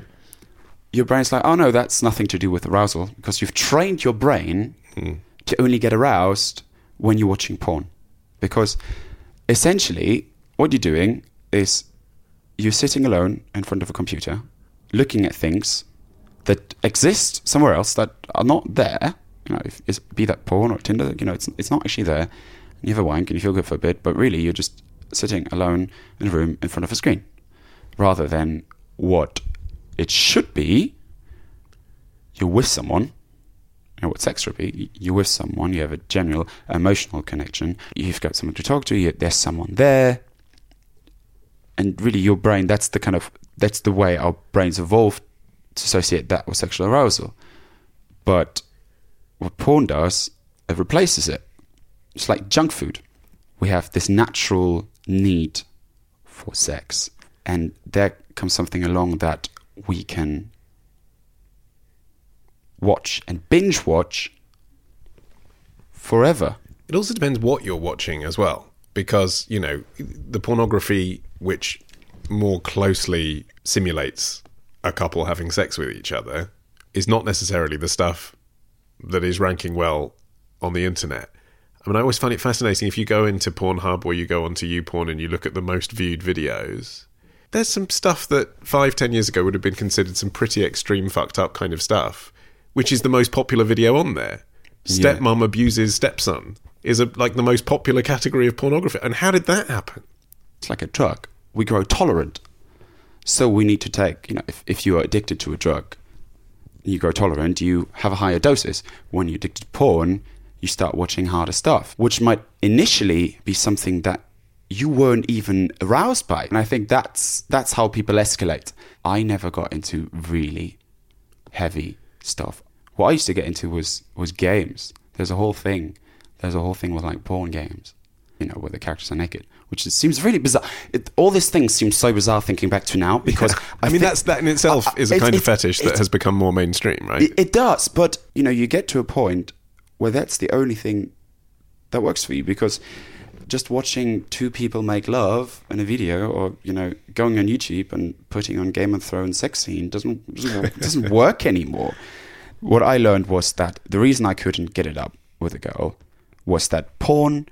your brain's like, oh no, that's nothing to do with arousal, because you've trained your brain to only get aroused when you're watching porn. Because essentially what you're doing is you're sitting alone in front of a computer looking at things that exist somewhere else that are not there. You know, if, be that porn or Tinder, you know, it's not actually there. You have a wank and you feel good for a bit, but really you're just sitting alone in a room in front of a screen, rather than what it should be. You're with someone. You know what sex should be. You're with someone. You have a general emotional connection. You've got someone to talk to. There's someone there. And really, your brain, that's the way our brains evolved to associate that with sexual arousal. But what porn does, it replaces it. It's like junk food. We have this natural need for sex. And there comes something along that we can watch and binge watch forever. It also depends what you're watching as well, because, you know, the pornography which more closely simulates a couple having sex with each other is not necessarily the stuff that is ranking well on the internet. I mean, I always find it fascinating if you go into Pornhub or you go onto YouPorn and you look at the most viewed videos. There's some stuff that 5-10 years ago would have been considered some pretty extreme fucked up kind of stuff, which is the most popular video on there. Stepmom abuses stepson is like the most popular category of pornography. And how did that happen? It's like a drug. We grow tolerant. So we need to take, you know, if you are addicted to a drug, you grow tolerant, you have a higher doses. When you're addicted to porn, you start watching harder stuff, which might initially be something that you weren't even aroused by. And I think that's how people escalate. I never got into really heavy stuff. What I used to get into was games. There's a whole thing with like porn games, you know, where the characters are naked, which seems really bizarre. All these things seem so bizarre thinking back to now, because that in itself is a kind of fetish that has become more mainstream, right? It does, but you know, you get to a point where that's the only thing that works for you, because just watching two people make love in a video, or, you know, going on YouTube and putting on Game of Thrones sex scene doesn't work anymore. What I learned was that the reason I couldn't get it up with a girl was that porn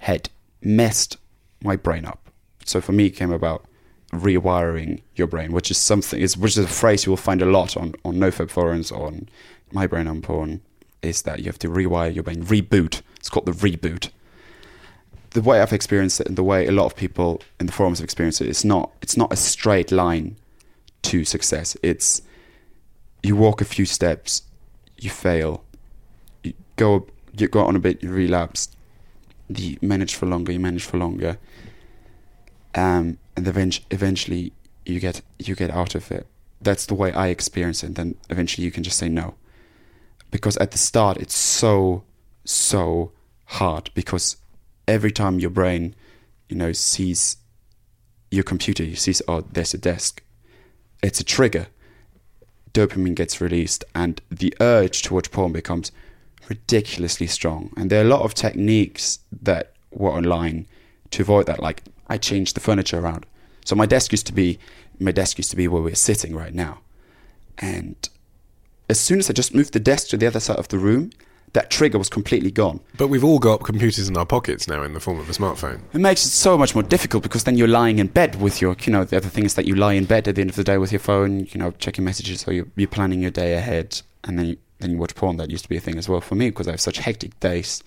had messed my brain up. So for me, it came about rewiring your brain, which is a phrase you will find a lot on no-fap forums, on My Brain on Porn, is that you have to rewire your brain, reboot. It's called the reboot. The way I've experienced it and the way a lot of people in the forums have experienced it, it's not a straight line to success. It's you walk a few steps, you fail, you go on a bit, you relapse, you manage for longer, and eventually you get out of it. That's the way I experience it. And then eventually you can just say no, because at the start it's so hard, because every time your brain, you know, sees your computer, you see, oh, there's a desk. It's a trigger. Dopamine gets released and the urge to watch porn becomes ridiculously strong. And there are a lot of techniques that were online to avoid that. Like, I changed the furniture around. So my desk used to be where we're sitting right now. And as soon as I just moved the desk to the other side of the room, that trigger was completely gone. But we've all got computers in our pockets now in the form of a smartphone. It makes it so much more difficult, because then you're lying in bed with your, you know, the other thing is that you lie in bed at the end of the day with your phone, you know, checking messages, or you're planning your day ahead, and then you watch porn. That used to be a thing as well for me, because I have such hectic days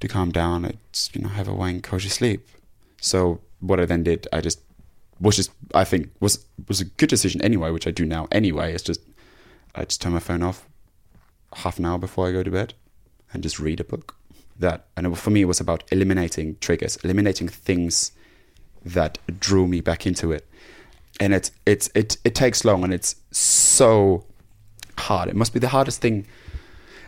to calm down. It's, you know, have a wank, go to sleep. So what I then did, I think was a good decision anyway, which I do now anyway. It's just, I just turn my phone off half an hour before I go to bed and just read a book. And for me, it was about eliminating triggers, eliminating things that drew me back into it. And it takes long, and it's so hard. It must be the hardest thing.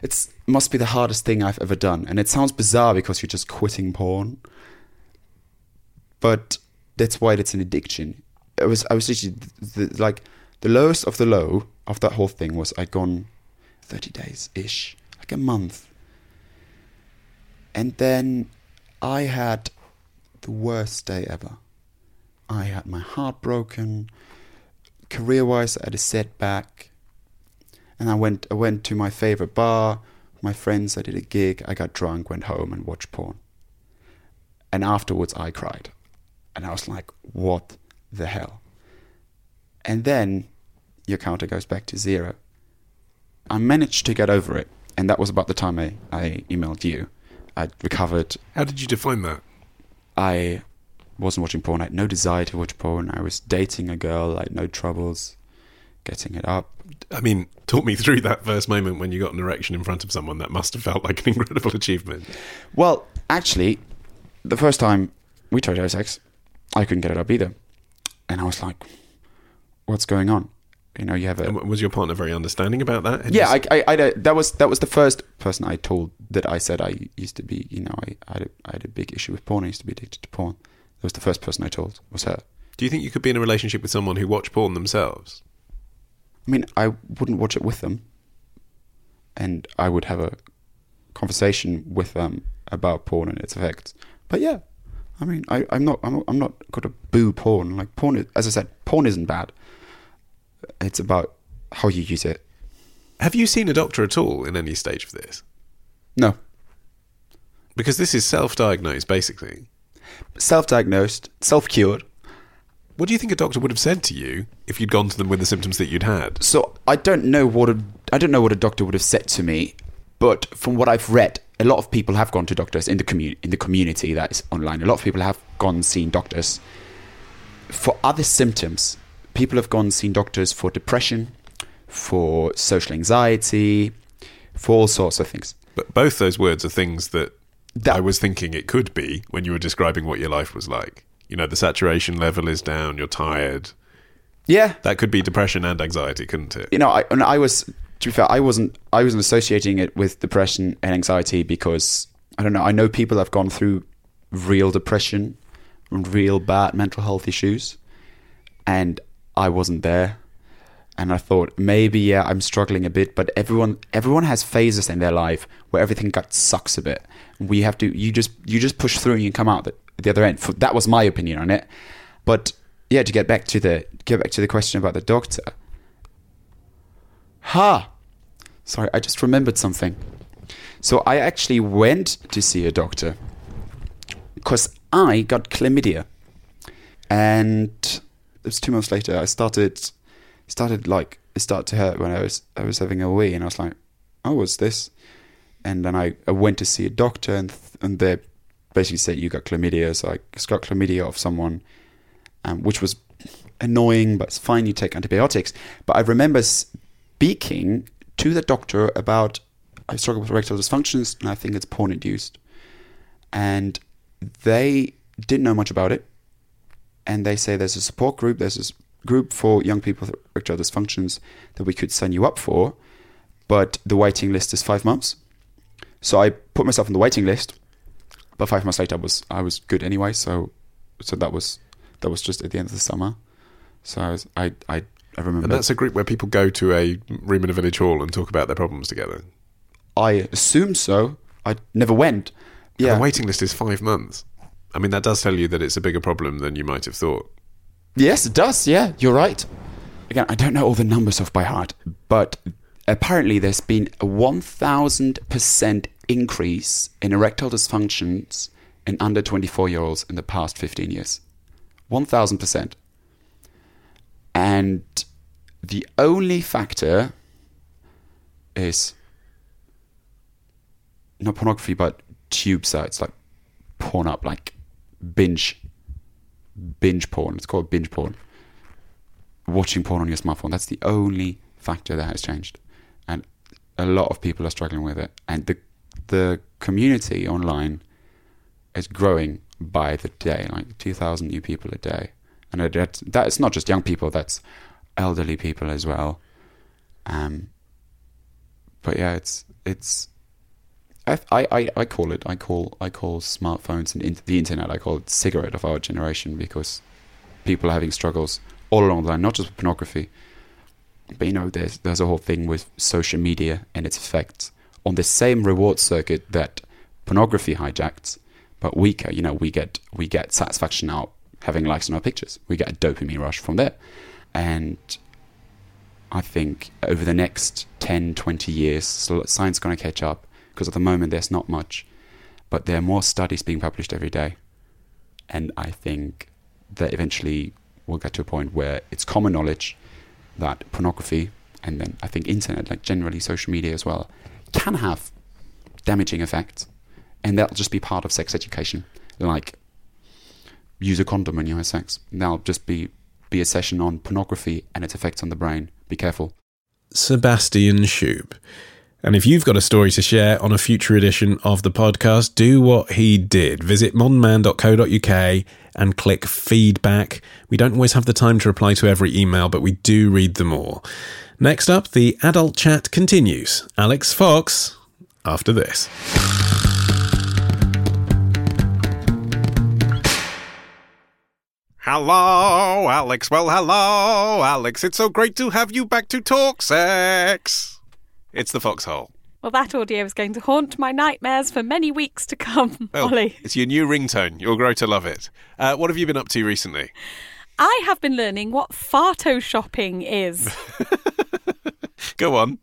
It must be the hardest thing I've ever done. And it sounds bizarre because you're just quitting porn, but that's why it's an addiction. I was literally the lowest of the low of that whole thing was I'd gone 30 days-ish, like a month. And then I had the worst day ever. I had my heart broken. Career-wise, I had a setback. And I went to my favorite bar with my friends. I did a gig. I got drunk, went home and watched porn. And afterwards, I cried. And I was like, what the hell? And then your counter goes back to zero. I managed to get over it. And that was about the time I emailed you. I'd recovered. How did you define that? I wasn't watching porn. I had no desire to watch porn. I was dating a girl. I had no troubles getting it up. I mean, talk me through that first moment when you got an erection in front of someone. That must have felt like an incredible achievement. Well, actually, the first time we tried to have sex, I couldn't get it up either. And I was like, what's going on? You know, you have a... And was your partner very understanding about that? Yeah, that was the first person I told that I said I used to be, you know, I had a big issue with porn. I used to be addicted to porn. That was the first person I told, was her. Do you think you could be in a relationship with someone who watched porn themselves? I mean, I wouldn't watch it with them. And I would have a conversation with them about porn and its effects. But yeah, I mean, I'm not going to boo porn. Like porn is, as I said, porn isn't bad. It's about how you use it. Have you seen a doctor at all in any stage of this? No. Because this is self-diagnosed, basically. Self-diagnosed, self-cured. What do you think a doctor would have said to you if you'd gone to them with the symptoms that you'd had? So I don't know what a doctor would have said to me, but from what I've read, a lot of people have gone to doctors in the community that is online. A lot of people have gone and seen doctors for other symptoms. People have gone and seen doctors for depression, for social anxiety, for all sorts of things. But both those words are things that I was thinking it could be when you were describing what your life was like. You know, the saturation level is down, you're tired. Yeah. That could be depression and anxiety, couldn't it? You know, I wasn't associating it with depression and anxiety because, I don't know, I know people have gone through real depression and real bad mental health issues, and I wasn't there, and I thought maybe I'm struggling a bit. But everyone has phases in their life where everything sucks a bit. We have to you just push through and you come out the other end. That was my opinion on it. But yeah, to get back to the question about the doctor. Sorry, I just remembered something. So I actually went to see a doctor because I got chlamydia, and it was 2 months later. I started to hurt when I was having a wee, and I was like, "Oh, what's this?" And then I went to see a doctor, and they basically said you got chlamydia. So I just got chlamydia off someone, which was annoying, but it's fine. You take antibiotics. But I remember speaking to the doctor about I struggle with erectile dysfunctions, and I think it's porn induced. And they didn't know much about it. And they say there's a support group, there's this group for young people with erectile dysfunctions that we could sign you up for, but the waiting list is 5 months. So I put myself on the waiting list, but 5 months later I was good anyway. So that was just at the end of the summer. So I remember. And that's a group where people go to a room in a village hall and talk about their problems together. I assume so. I never went. Yeah, and the waiting list is 5 months. I mean, that does tell you that it's a bigger problem than you might have thought. Yes, it does. Yeah, you're right. Again, I don't know all the numbers off by heart, but apparently there's been a 1,000% increase in erectile dysfunctions in under 24-year-olds in the past 15 years. 1,000%. And the only factor is not pornography, but tube sites like Porn Up, like binge binge porn. It's called binge porn. Watching porn on your smartphone. That's the only factor that has changed. And a lot of people are struggling with it. And the community online is growing by the day, like 2,000 new people a day. And that's not just young people, that's elderly people as well. But yeah, it's I call smartphones and the internet, I call it cigarette of our generation, because people are having struggles all along the line, not just with pornography, but you know, there's a whole thing with social media and its effects on the same reward circuit that pornography hijacked, but weaker. You know, we get satisfaction out having likes on our pictures. We get a dopamine rush from there. And I think over the next 10, 20 years, science is going to catch up, because at the moment there's not much, but there are more studies being published every day. And I think that eventually we'll get to a point where it's common knowledge that pornography, and then I think internet, like generally social media as well, can have damaging effects. And that'll just be part of sex education. Like, use a condom when you have sex. That'll just be a session on pornography and its effects on the brain. Be careful. Sebastian Schub. And if you've got a story to share on a future edition of the podcast, do what he did. Visit modernman.co.uk and click feedback. We don't always have the time to reply to every email, but we do read them all. Next up, the adult chat continues. Alix Fox, after this. Hello, Alix. Well, hello, Alix. It's so great to have you back to talk sex. It's the Foxhole. Well, that audio is going to haunt my nightmares for many weeks to come, well, Ollie. It's your new ringtone. You'll grow to love it. What have you been up to recently? I have been learning what photoshopping is. Go on.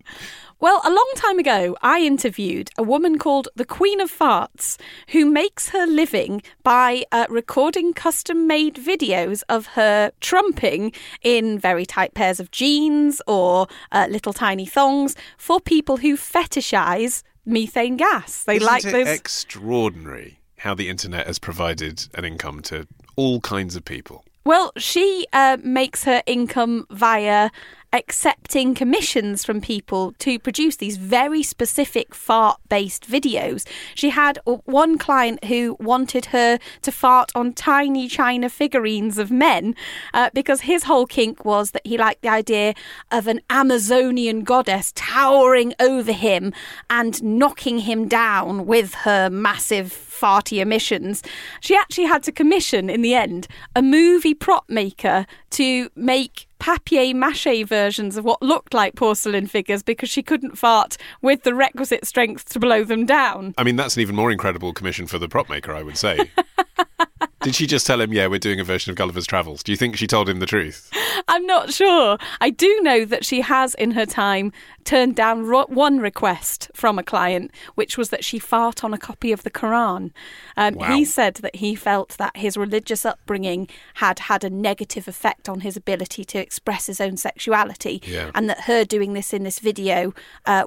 Well, a long time ago, I interviewed a woman called the Queen of Farts, who makes her living by recording custom-made videos of her trumping in very tight pairs of jeans or little tiny thongs for people who fetishize methane gas. They like those. Isn't it extraordinary how the internet has provided an income to all kinds of people? Well, she makes her income via accepting commissions from people to produce these very specific fart-based videos. She had one client who wanted her to fart on tiny china figurines of men because his whole kink was that he liked the idea of an Amazonian goddess towering over him and knocking him down with her massive farty emissions. She actually had to commission, in the end, a movie prop maker to make papier-mâché versions of what looked like porcelain figures, because she couldn't fart with the requisite strength to blow them down. I mean, that's an even more incredible commission for the prop maker, I would say. Did she just tell him, yeah, we're doing a version of Gulliver's Travels? Do you think she told him the truth? I'm not sure. I do know that she has, in her time, turned down one request from a client, which was that she fart on a copy of the Quran. Wow. He said that he felt that his religious upbringing had had a negative effect on his ability to express his own sexuality, and that her doing this in this video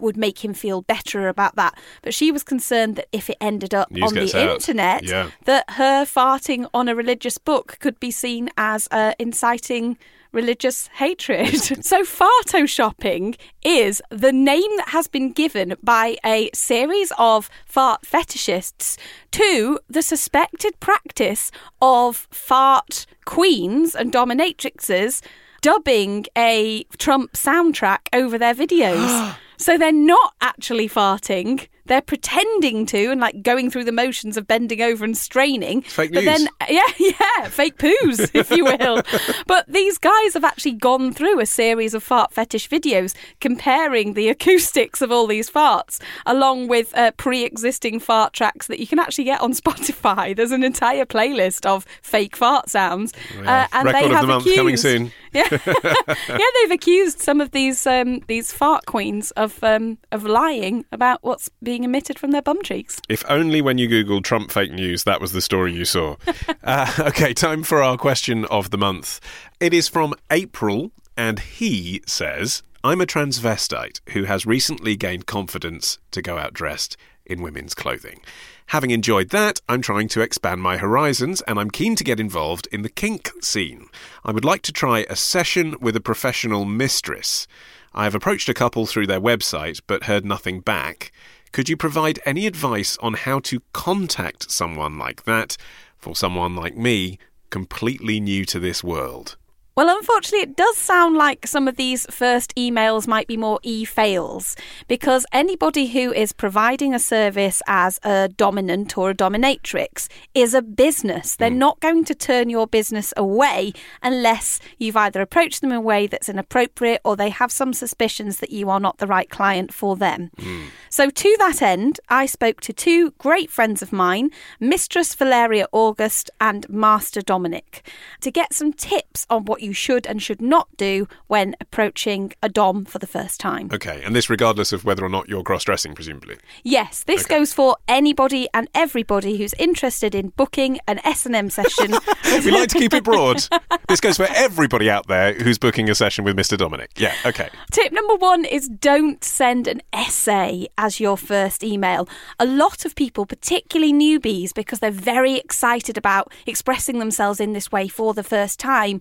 would make him feel better about that. But she was concerned that if it ended up on the internet, that her farting on a religious book could be seen as inciting religious hatred. So photoshopping is the name that has been given by a series of fart fetishists to the suspected practice of fart queens and dominatrixes dubbing a Trump soundtrack over their videos. So they're not actually farting. They're pretending to, and like going through the motions of bending over and straining. Fake news. But then, fake poos, if you will. But these guys have actually gone through a series of fart fetish videos comparing the acoustics of all these farts, along with pre-existing fart tracks that you can actually get on Spotify. There's an entire playlist of fake fart sounds. And record of the month coming soon. They've accused some of these fart queens of lying about what's being emitted from their bum cheeks. If only when you Google Trump fake news, that was the story you saw. Okay, time for our question of the month. It is from April, and he says, I'm a transvestite who has recently gained confidence to go out dressed. in women's clothing. Having enjoyed that, I'm trying to expand my horizons and I'm keen to get involved in the kink scene. I would like to try a session with a professional mistress. I have approached a couple through their website but heard nothing back. Could you provide any advice on how to contact someone like that for someone like me, completely new to this world? Well, unfortunately, it does sound like some of these first emails might be more e-fails, because anybody who is providing a service as a dominant or a dominatrix is a business. They're not going to turn your business away unless you've either approached them in a way that's inappropriate or they have some suspicions that you are not the right client for them. So to that end, I spoke to two great friends of mine, Mistress Valeria August and Master Dominic, to get some tips on what you should and should not do when approaching a dom for the first time. Okay, and this regardless of whether or not you're cross-dressing, presumably? Yes, this goes for anybody and everybody who's interested in booking an S&M session. We like to keep it broad. This goes for everybody out there who's booking a session with Mr. Dominic. Yeah, okay. Tip number one is don't send an essay as your first email. A lot of people, particularly newbies, because they're very excited about expressing themselves in this way for the first time,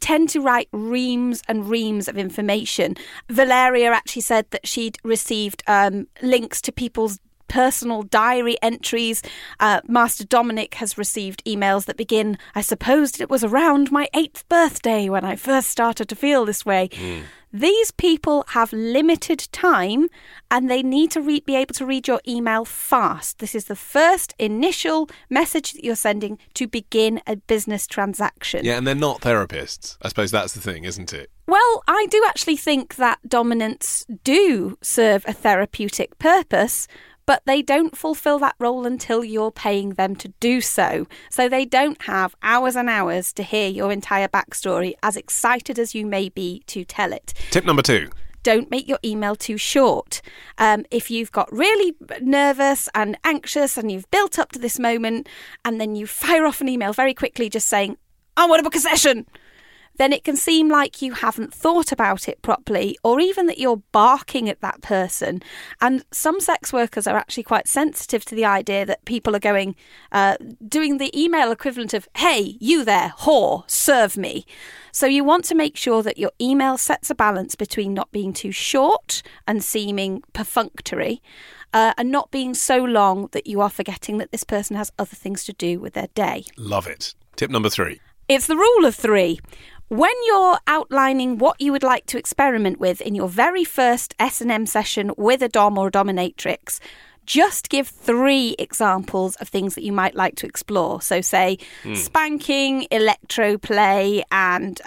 tend to write reams and reams of information. Valeria actually said that she'd received links to people's personal diary entries. Master Dominic has received emails that begin, I supposed it was around my 8th birthday when I first started to feel this way. These people have limited time and they need to be able to read your email fast. This is the first initial message that you're sending to begin a business transaction. Yeah, and they're not therapists. I suppose that's the thing, isn't it? Well, I do actually think that dominants do serve a therapeutic purpose, but they don't fulfil that role until you're paying them to do so. So they don't have hours and hours to hear your entire backstory, as excited as you may be to tell it. Tip number two. Don't make your email too short. If you've got really nervous and anxious and you've built up to this moment and then you fire off an email very quickly just saying, I want to book a session, then it can seem like you haven't thought about it properly, or even that you're barking at that person. And some sex workers are actually quite sensitive to the idea that people are going, doing the email equivalent of, hey, you there, whore, serve me. So you want to make sure that your email sets a balance between not being too short and seeming perfunctory, and not being so long that you are forgetting that this person has other things to do with their day. Love it. Tip number three. It's the rule of three. When you're outlining what you would like to experiment with in your very first S&M session with a dom or a dominatrix, just give three examples of things that you might like to explore. So say spanking, electro play and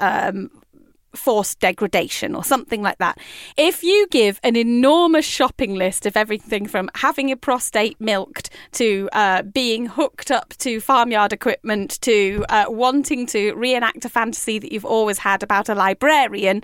forced degradation or something like that. If you give an enormous shopping list of everything from having your prostate milked to being hooked up to farmyard equipment to wanting to reenact a fantasy that you've always had about a librarian,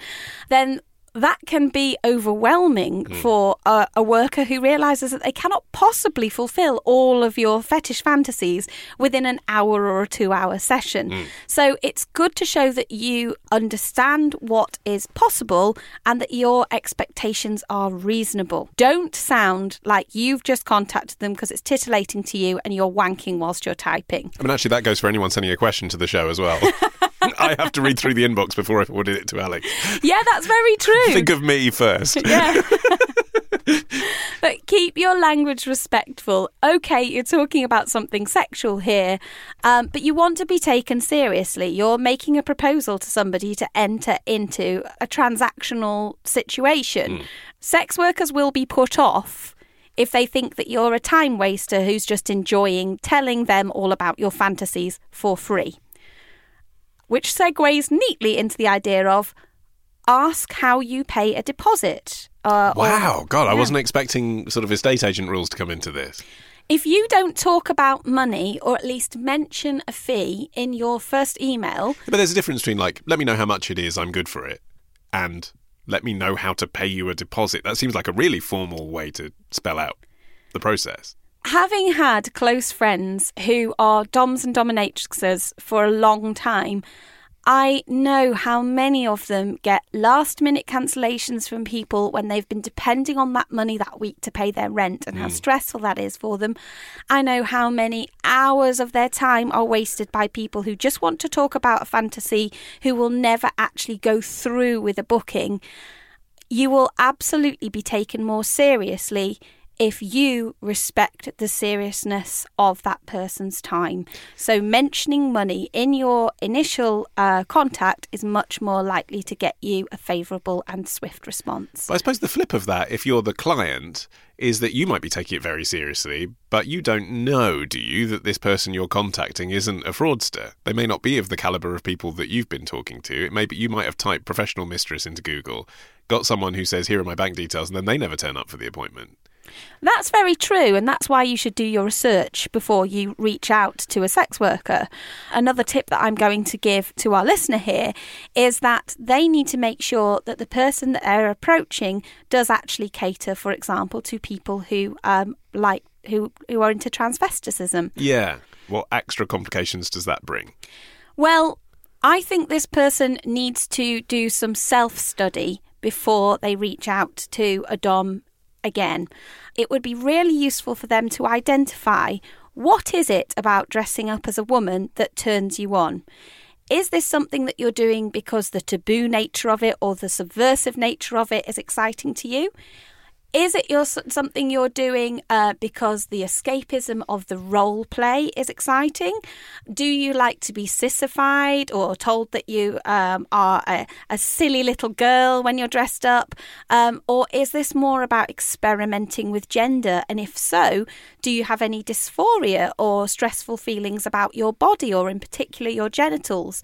then that can be overwhelming for a worker who realises that they cannot possibly fulfil all of your fetish fantasies within an hour or a 2-hour session. So it's good to show that you understand what is possible and that your expectations are reasonable. Don't sound like you've just contacted them because it's titillating to you and you're wanking whilst you're typing. I mean, actually, that goes for anyone sending a question to the show as well. I have to read through the inbox before I forwarded it to Alex. Yeah, that's very true. Think of me first. Yeah. But keep your language respectful. Okay, you're talking about something sexual here, but you want to be taken seriously. You're making a proposal to somebody to enter into a transactional situation. Sex workers will be put off if they think that you're a time waster who's just enjoying telling them all about your fantasies for free. Which segues neatly into the idea of ask how you pay a deposit. I wasn't expecting sort of estate agent rules to come into this. If you don't talk about money or at least mention a fee in your first email... But there's a difference between, like, let me know how much it is, I'm good for it, and let me know how to pay you a deposit. That seems like a really formal way to spell out the process. Having had close friends who are doms and dominatrixes for a long time, I know how many of them get last-minute cancellations from people when they've been depending on that money that week to pay their rent and how stressful that is for them. I know how many hours of their time are wasted by people who just want to talk about a fantasy, who will never actually go through with a booking. You will absolutely be taken more seriously if you respect the seriousness of that person's time. So mentioning money in your initial contact is much more likely to get you a favourable and swift response. But I suppose the flip of that, if you're the client, is that you might be taking it very seriously, but you don't know, do you, that this person you're contacting isn't a fraudster? They may not be of the calibre of people that you've been talking to. It may be you might have typed professional mistress into Google, got someone who says, here are my bank details, and then they never turn up for the appointment. That's very true, and that's why you should do your research before you reach out to a sex worker. Another tip that I'm going to give to our listener here is that they need to make sure that the person that they're approaching does actually cater, for example, to people who who are into transvesticism. Yeah. What extra complications does that bring? Well, I think this person needs to do some self-study before they reach out to a dom. Again, it would be really useful for them to identify, what is it about dressing up as a woman that turns you on? Is this something that you're doing because the taboo nature of it or the subversive nature of it is exciting to you? Is it something you're doing because the escapism of the role play is exciting? Do you like to be sissified or told that you are a silly little girl when you're dressed up? Or is this more about experimenting with gender? And if so, do you have any dysphoria or stressful feelings about your body or in particular your genitals?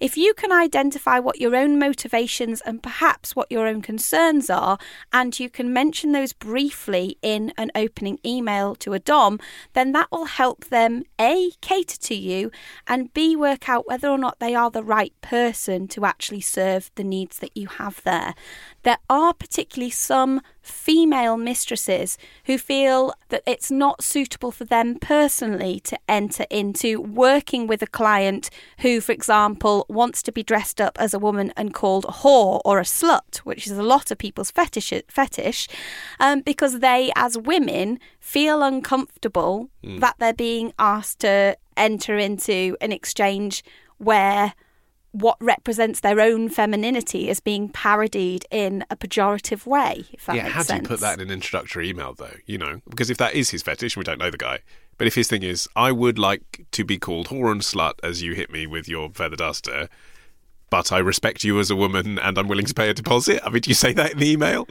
If you can identify what your own motivations and perhaps what your own concerns are, and you can mention those briefly in an opening email to a dom, then that will help them A, cater to you, and B, work out whether or not they are the right person to actually serve the needs that you have there. There are particularly some female mistresses who feel that it's not suitable for them personally to enter into working with a client who, for example, wants to be dressed up as a woman and called a whore or a slut, which is a lot of people's fetish, because they, as women, feel uncomfortable that they're being asked to enter into an exchange where what represents their own femininity is being parodied in a pejorative way, if that makes sense. Yeah, how do you put that in an introductory email, though? You know, because if that is his fetish, we don't know the guy, but if his thing is, I would like to be called whore and slut as you hit me with your feather duster, but I respect you as a woman and I'm willing to pay a deposit. I mean, do you say that in the email?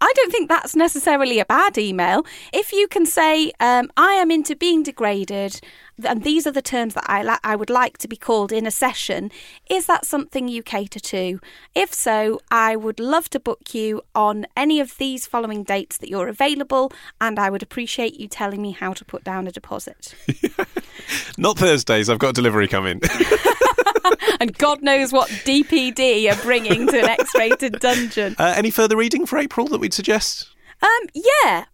I don't think that's necessarily a bad email. If you can say, I am into being degraded, and these are the terms that I would like to be called in a session, is that something you cater to? If so, I would love to book you on any of these following dates that you're available, and I would appreciate you telling me how to put down a deposit. Not Thursdays, I've got delivery coming. And God knows what DPD are bringing to an X-rated dungeon. Any further reading for April that we'd suggest?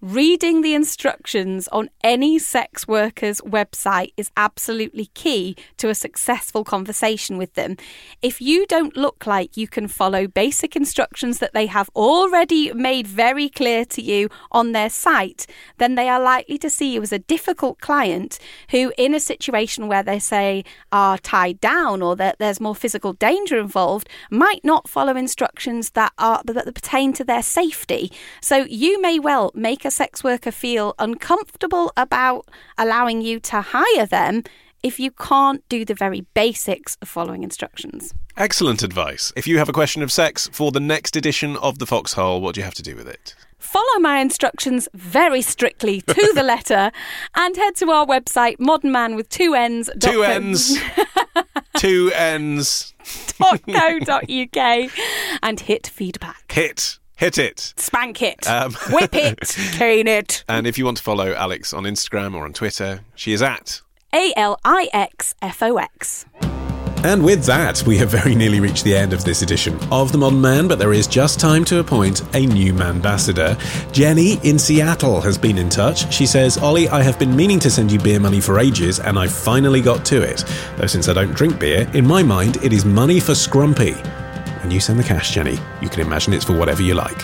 Reading the instructions on any sex worker's website is absolutely key to a successful conversation with them. If you don't look like you can follow basic instructions that they have already made very clear to you on their site, then they are likely to see you as a difficult client who, in a situation where they say are tied down or that there's more physical danger involved, might not follow instructions that pertain to their safety. So you may well make a sex worker feel uncomfortable about allowing you to hire them if you can't do the very basics of following instructions. Excellent advice. If you have a question of sex for the next edition of The Foxhole, what do you have to do with it? Follow my instructions very strictly to the letter and head to our website, modernmann.co.uk and hit feedback. Hit it. Spank it. Whip it. Cane it. And if you want to follow Alix on Instagram or on Twitter, she is at ALIXFOX. And with that, we have very nearly reached the end of this edition of The Modern Man, but there is just time to appoint a new Mannbassador. Jenny in Seattle has been in touch. She says, Ollie, I have been meaning to send you beer money for ages, and I finally got to it. Though since I don't drink beer, in my mind, it is money for scrumpy. And you send the cash, Jenny. You can imagine it's for whatever you like.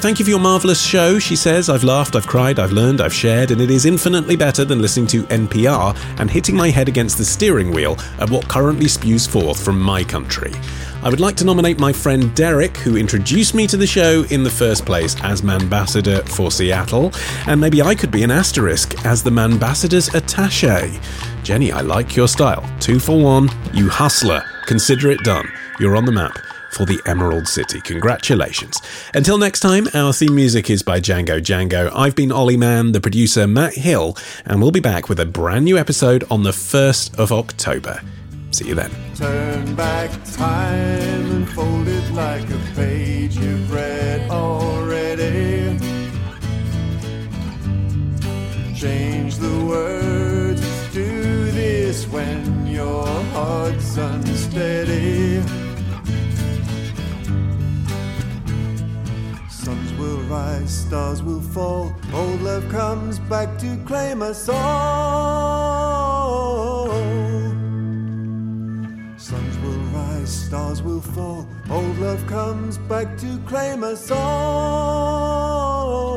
Thank you for your marvellous show, she says. I've laughed, I've cried, I've learned, I've shared, and it is infinitely better than listening to NPR and hitting my head against the steering wheel at what currently spews forth from my country. I would like to nominate my friend Derek, who introduced me to the show in the first place, as Mannbassador for Seattle, and maybe I could be an asterisk as the Mannbassador's attaché. Jenny, I like your style. 2 for 1, you hustler. Consider it done. You're on the map for the Emerald City. Congratulations. Until next time, our theme music is by Django Django. I've been Ollie Mann, the producer Matt Hill, and we'll be back with a brand new episode on the 1st of October. See you then. Turn back time and fold it like a page you've read already. Change the words. Do this when your heart's unsteady. Suns will rise, stars will fall. Old love comes back to claim us all. Suns will rise, stars will fall. Old love comes back to claim us all.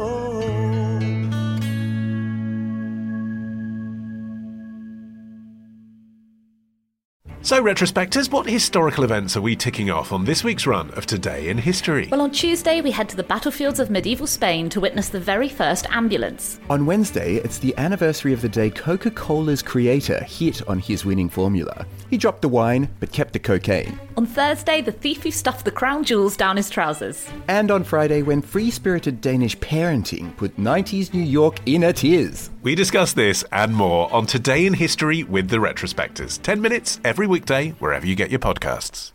So, retrospectors, what historical events are we ticking off on this week's run of Today in History? Well, on Tuesday, we head to the battlefields of medieval Spain to witness the very first ambulance. On Wednesday, it's the anniversary of the day Coca-Cola's creator hit on his winning formula. He dropped the wine, but kept the cocaine. On Thursday, the thief who stuffed the crown jewels down his trousers. And on Friday, when free-spirited Danish parenting put 90s New York in a tears. We discuss this and more on Today in History with the retrospectors. 10 minutes every weekday, wherever you get your podcasts.